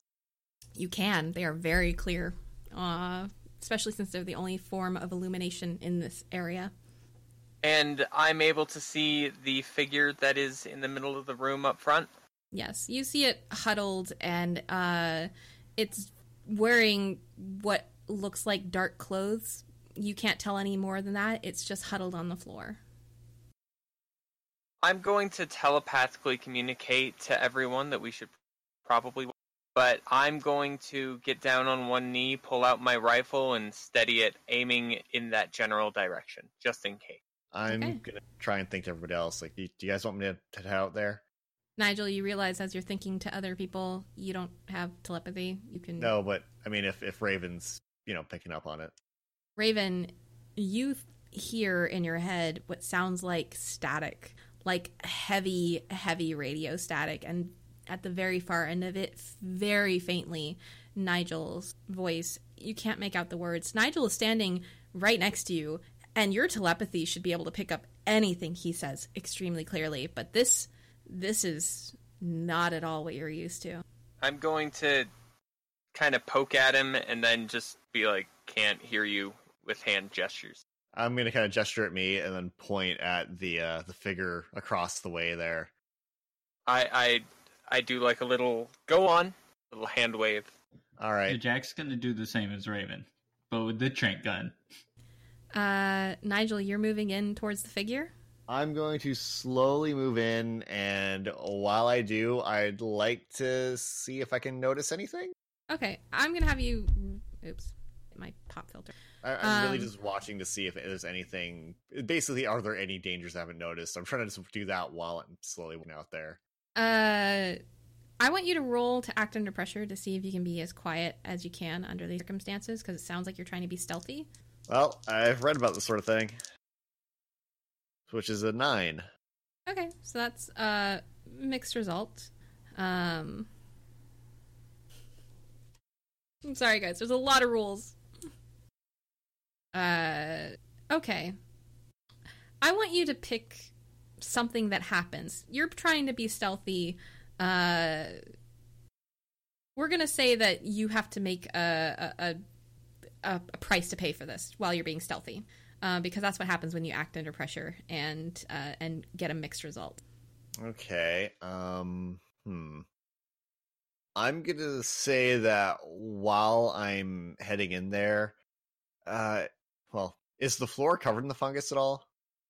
You can. They are very clear, especially since they're the only form of illumination in this area. And I'm able to see the figure that is in the middle of the room up front? Yes, you see it huddled, and it's wearing what looks like dark clothes. You can't tell any more than that. It's just huddled on the floor. I'm going to telepathically communicate to everyone that we should probably... But I'm going to get down on one knee, pull out my rifle, and steady it, aiming in that general direction, just in case. I'm going to try and think to everybody else. Like, do you guys want me to head out there? Nigel, you realize as you're thinking to other people, you don't have telepathy. You can... No, but I mean, if Raven's, picking up on it. Raven, you hear in your head what sounds like static, like heavy, heavy radio static. And at the very far end of it, very faintly, Nigel's voice. You can't make out the words. Nigel is standing right next to you, and your telepathy should be able to pick up anything he says extremely clearly. But this is not at all what you're used to. I'm going to kind of poke at him and then just be like, can't hear you, with hand gestures. I'm going to kind of gesture at me and then point at the figure across the way there. I do like a little hand wave. All right. So Jack's going to do the same as Raven, but with the trank gun. Nigel, you're moving in towards the figure? I'm going to slowly move in, and while I do, I'd like to see if I can notice anything. Okay, I'm going to have you... Oops, my pop filter. I'm really just watching to see if there's anything... Basically, are there any dangers I haven't noticed? I'm trying to just do that while I'm slowly going out there. I want you to roll to act under pressure to see if you can be as quiet as you can under these circumstances, because it sounds like you're trying to be stealthy. Well, I've read about this sort of thing. Which is a 9. Okay, so that's a mixed result. I'm sorry, guys. There's a lot of rules. Okay. I want you to pick something that happens. You're trying to be stealthy. We're going to say that you have to make a price to pay for this while you're being stealthy. Because that's what happens when you act under pressure and get a mixed result. Okay. I'm going to say that while I'm heading in there, is the floor covered in the fungus at all?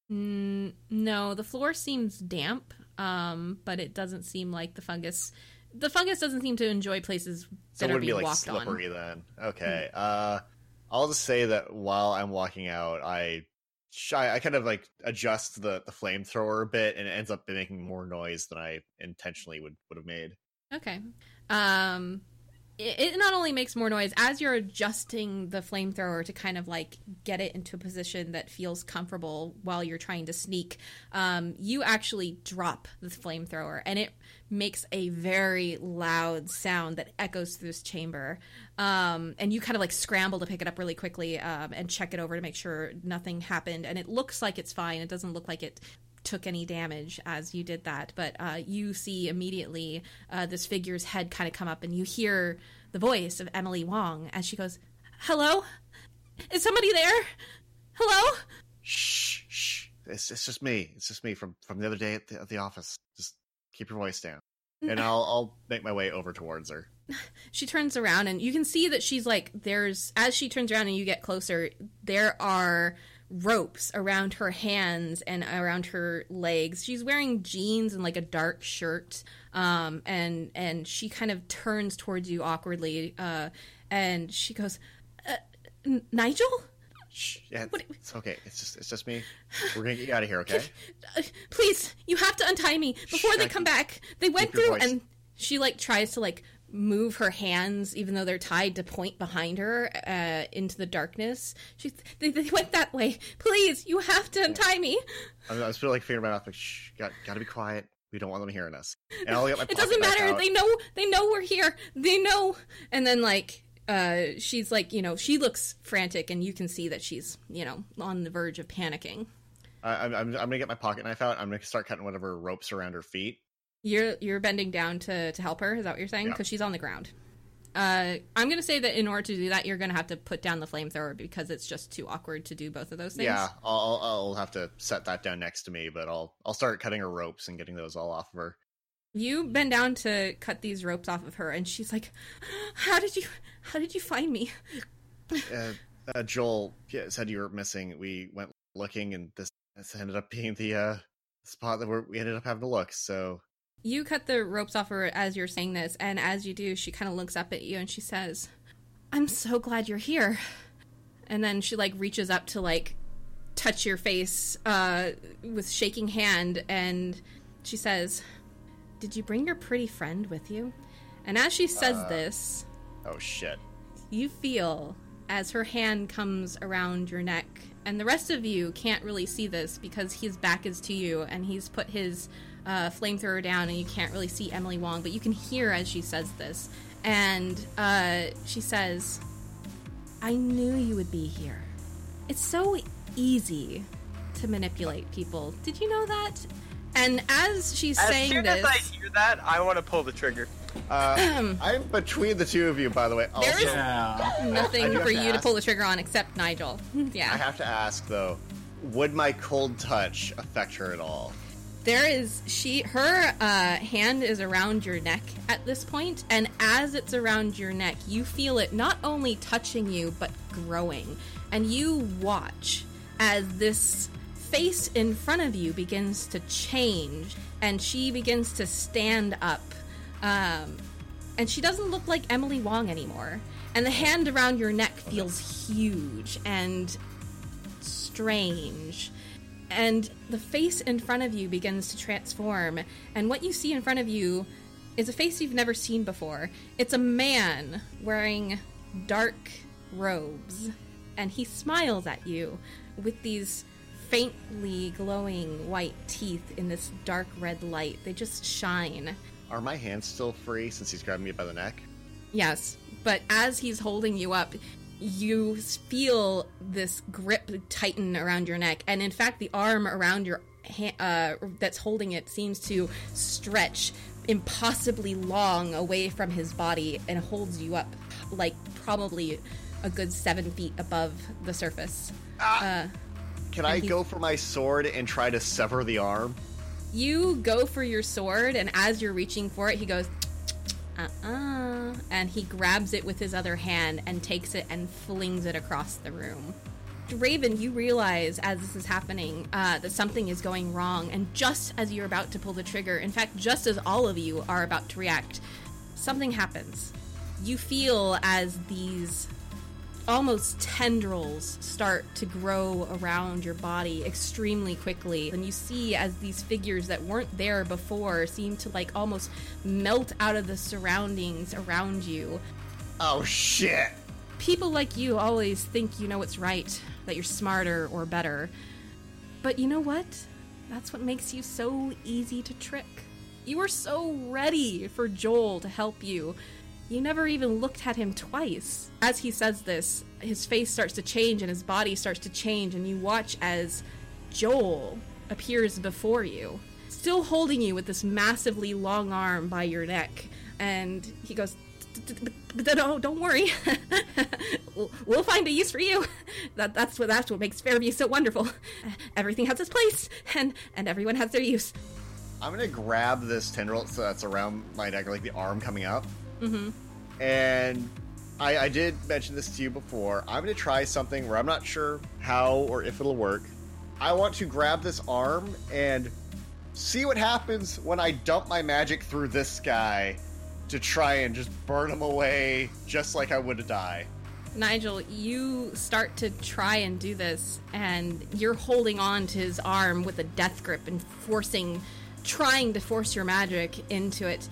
No, the floor seems damp, but it doesn't seem like the fungus... The fungus doesn't seem to enjoy places that are being walked on. So it wouldn't be, like, slippery then. Okay, I'll just say that while I'm walking out, I kind of like adjust the flamethrower a bit, and it ends up making more noise than I intentionally would have made. Okay. It not only makes more noise, as you're adjusting the flamethrower to kind of like get it into a position that feels comfortable while you're trying to sneak, you actually drop the flamethrower, and it makes a very loud sound that echoes through this chamber. And you kind of like scramble to pick it up really quickly and check it over to make sure nothing happened. And it looks like it's fine. It doesn't look like it took any damage as you did that, but you see immediately this figure's head kind of come up, and you hear the voice of Emily Wong as she goes, "Hello? Is somebody there? Hello?" shh, shh. It's just me. It's just me from the other day at the office. Just keep your voice down. And I'll make my way over towards her. She turns around and you can see that she's like, there's, as she turns around and you get closer, there are ropes around her hands and around her legs. She's wearing jeans and like a dark shirt. And she kind of turns towards you awkwardly. And she goes, Nigel? Shh. Yeah, it's okay. It's just me. We're gonna get you out of here, okay? Please, you have to untie me before they come back. They went through, and she tries to move her hands, even though they're tied, to point behind her into the darkness. They went that way. Please, you have to untie me. I was feeling figuring my mouth, shh. Gotta be quiet. We don't want them hearing us. And I'll get my pocket back out. It doesn't matter. They know we're here. They know. And then she's she looks frantic, and you can see that she's, on the verge of panicking. I'm gonna get my pocket knife out. I'm gonna start cutting whatever ropes around her feet. You're bending down to help her. Is that what you're saying? Because she's on the ground. I'm gonna say that in order to do that, you're gonna have to put down the flamethrower because it's just too awkward to do both of those things. Yeah, I'll have to set that down next to me, but I'll start cutting her ropes and getting those all off of her. You bend down to cut these ropes off of her, and she's like, How did you find me? Joel said you were missing. We went looking, and this ended up being the spot that we ended up having to look, so... You cut the ropes off her as you're saying this, and as you do, she kind of looks up at you, and she says, I'm so glad you're here. And then she, reaches up to, touch your face with shaking hand, and she says... Did you bring your pretty friend with you? And as she says this... Oh, shit. You feel as her hand comes around your neck. And the rest of you can't really see this because his back is to you. And he's put his flamethrower down and you can't really see Emily Wong. But you can hear as she says this. And she says, I knew you would be here. It's so easy to manipulate people. Did you know that? And as she's saying this... As soon as I hear that, I want to pull the trigger. I'm between the two of you, by the way. Also, there is nothing for you to pull the trigger on except Nigel. Yeah. I have to ask, though, would my cold touch affect her at all? There is... Her hand is around your neck at this point, and as it's around your neck, you feel it not only touching you, but growing. And you watch as this... face in front of you begins to change, and she begins to stand up, and she doesn't look like Emily Wong anymore, and the hand around your neck feels huge and strange, and the face in front of you begins to transform, and what you see in front of you is a face you've never seen before. It's a man wearing dark robes, and he smiles at you with these faintly glowing white teeth in this dark red light. They just shine. Are my hands still free since he's grabbing me by the neck? Yes, but as he's holding you up, you feel this grip tighten around your neck, and in fact, the arm around your hand that's holding it seems to stretch impossibly long away from his body and holds you up probably a good 7 feet above the surface. Can I go for my sword and try to sever the arm? You go for your sword, and as you're reaching for it, he goes, and he grabs it with his other hand and takes it and flings it across the room. Raven, you realize as this is happening that something is going wrong, and just as you're about to pull the trigger, in fact, just as all of you are about to react, something happens. You feel as these... almost tendrils start to grow around your body extremely quickly, and you see as these figures that weren't there before seem to almost melt out of the surroundings around you. Oh shit! People like you always think you know what's right, that you're smarter or better, but you know what? That's what makes you so easy to trick. You were so ready for Joel to help you. You never even looked at him twice. As he says this, his face starts to change and his body starts to change, and you watch as Joel appears before you, still holding you with this massively long arm by your neck. And he goes, Don't worry. We'll find a use for you. That's what makes Fairview so wonderful. Everything has its place, and everyone has their use. I'm going to grab this tendril so that's around my dagger, like the arm coming up. Mm-hmm. And I did mention this to you before. I'm going to try something where I'm not sure how or if it'll work. I want to grab this arm and see what happens when I dump my magic through this guy to try and just burn him away just like I would a die. Nigel, you start to try and do this, and you're holding on to his arm with a death grip and trying to force your magic into it,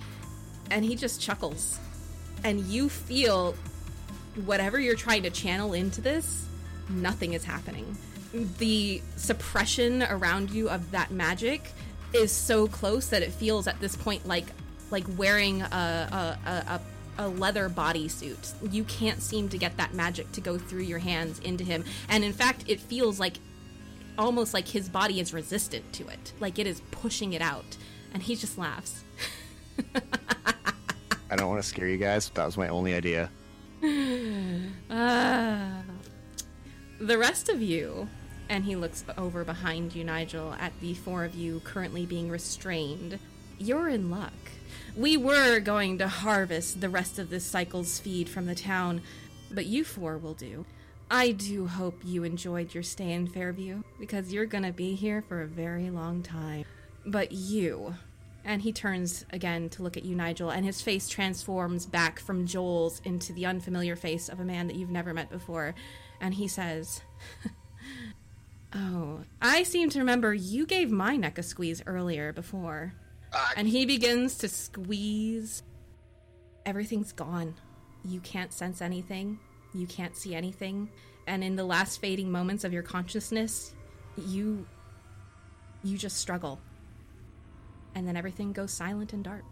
and he just chuckles. And you feel whatever you're trying to channel into this, nothing is happening. The suppression around you of that magic is so close that it feels at this point like wearing a leather bodysuit. You can't seem to get that magic to go through your hands into him. And in fact, it feels like almost like his body is resistant to it. Like it is pushing it out. And he just laughs. I don't want to scare you guys, but that was my only idea. The rest of you, and he looks over behind you, Nigel, at the four of you currently being restrained. You're in luck. We were going to harvest the rest of this cycle's feed from the town, but you four will do. I do hope you enjoyed your stay in Fairview, because you're going to be here for a very long time. But you... And he turns again to look at you, Nigel, and his face transforms back from Joel's into the unfamiliar face of a man that you've never met before. And he says, "Oh, I seem to remember you gave my neck a squeeze earlier before." And he begins to squeeze. Everything's gone. You can't sense anything. You can't see anything. And in the last fading moments of your consciousness, you just struggle. And then everything goes silent and dark.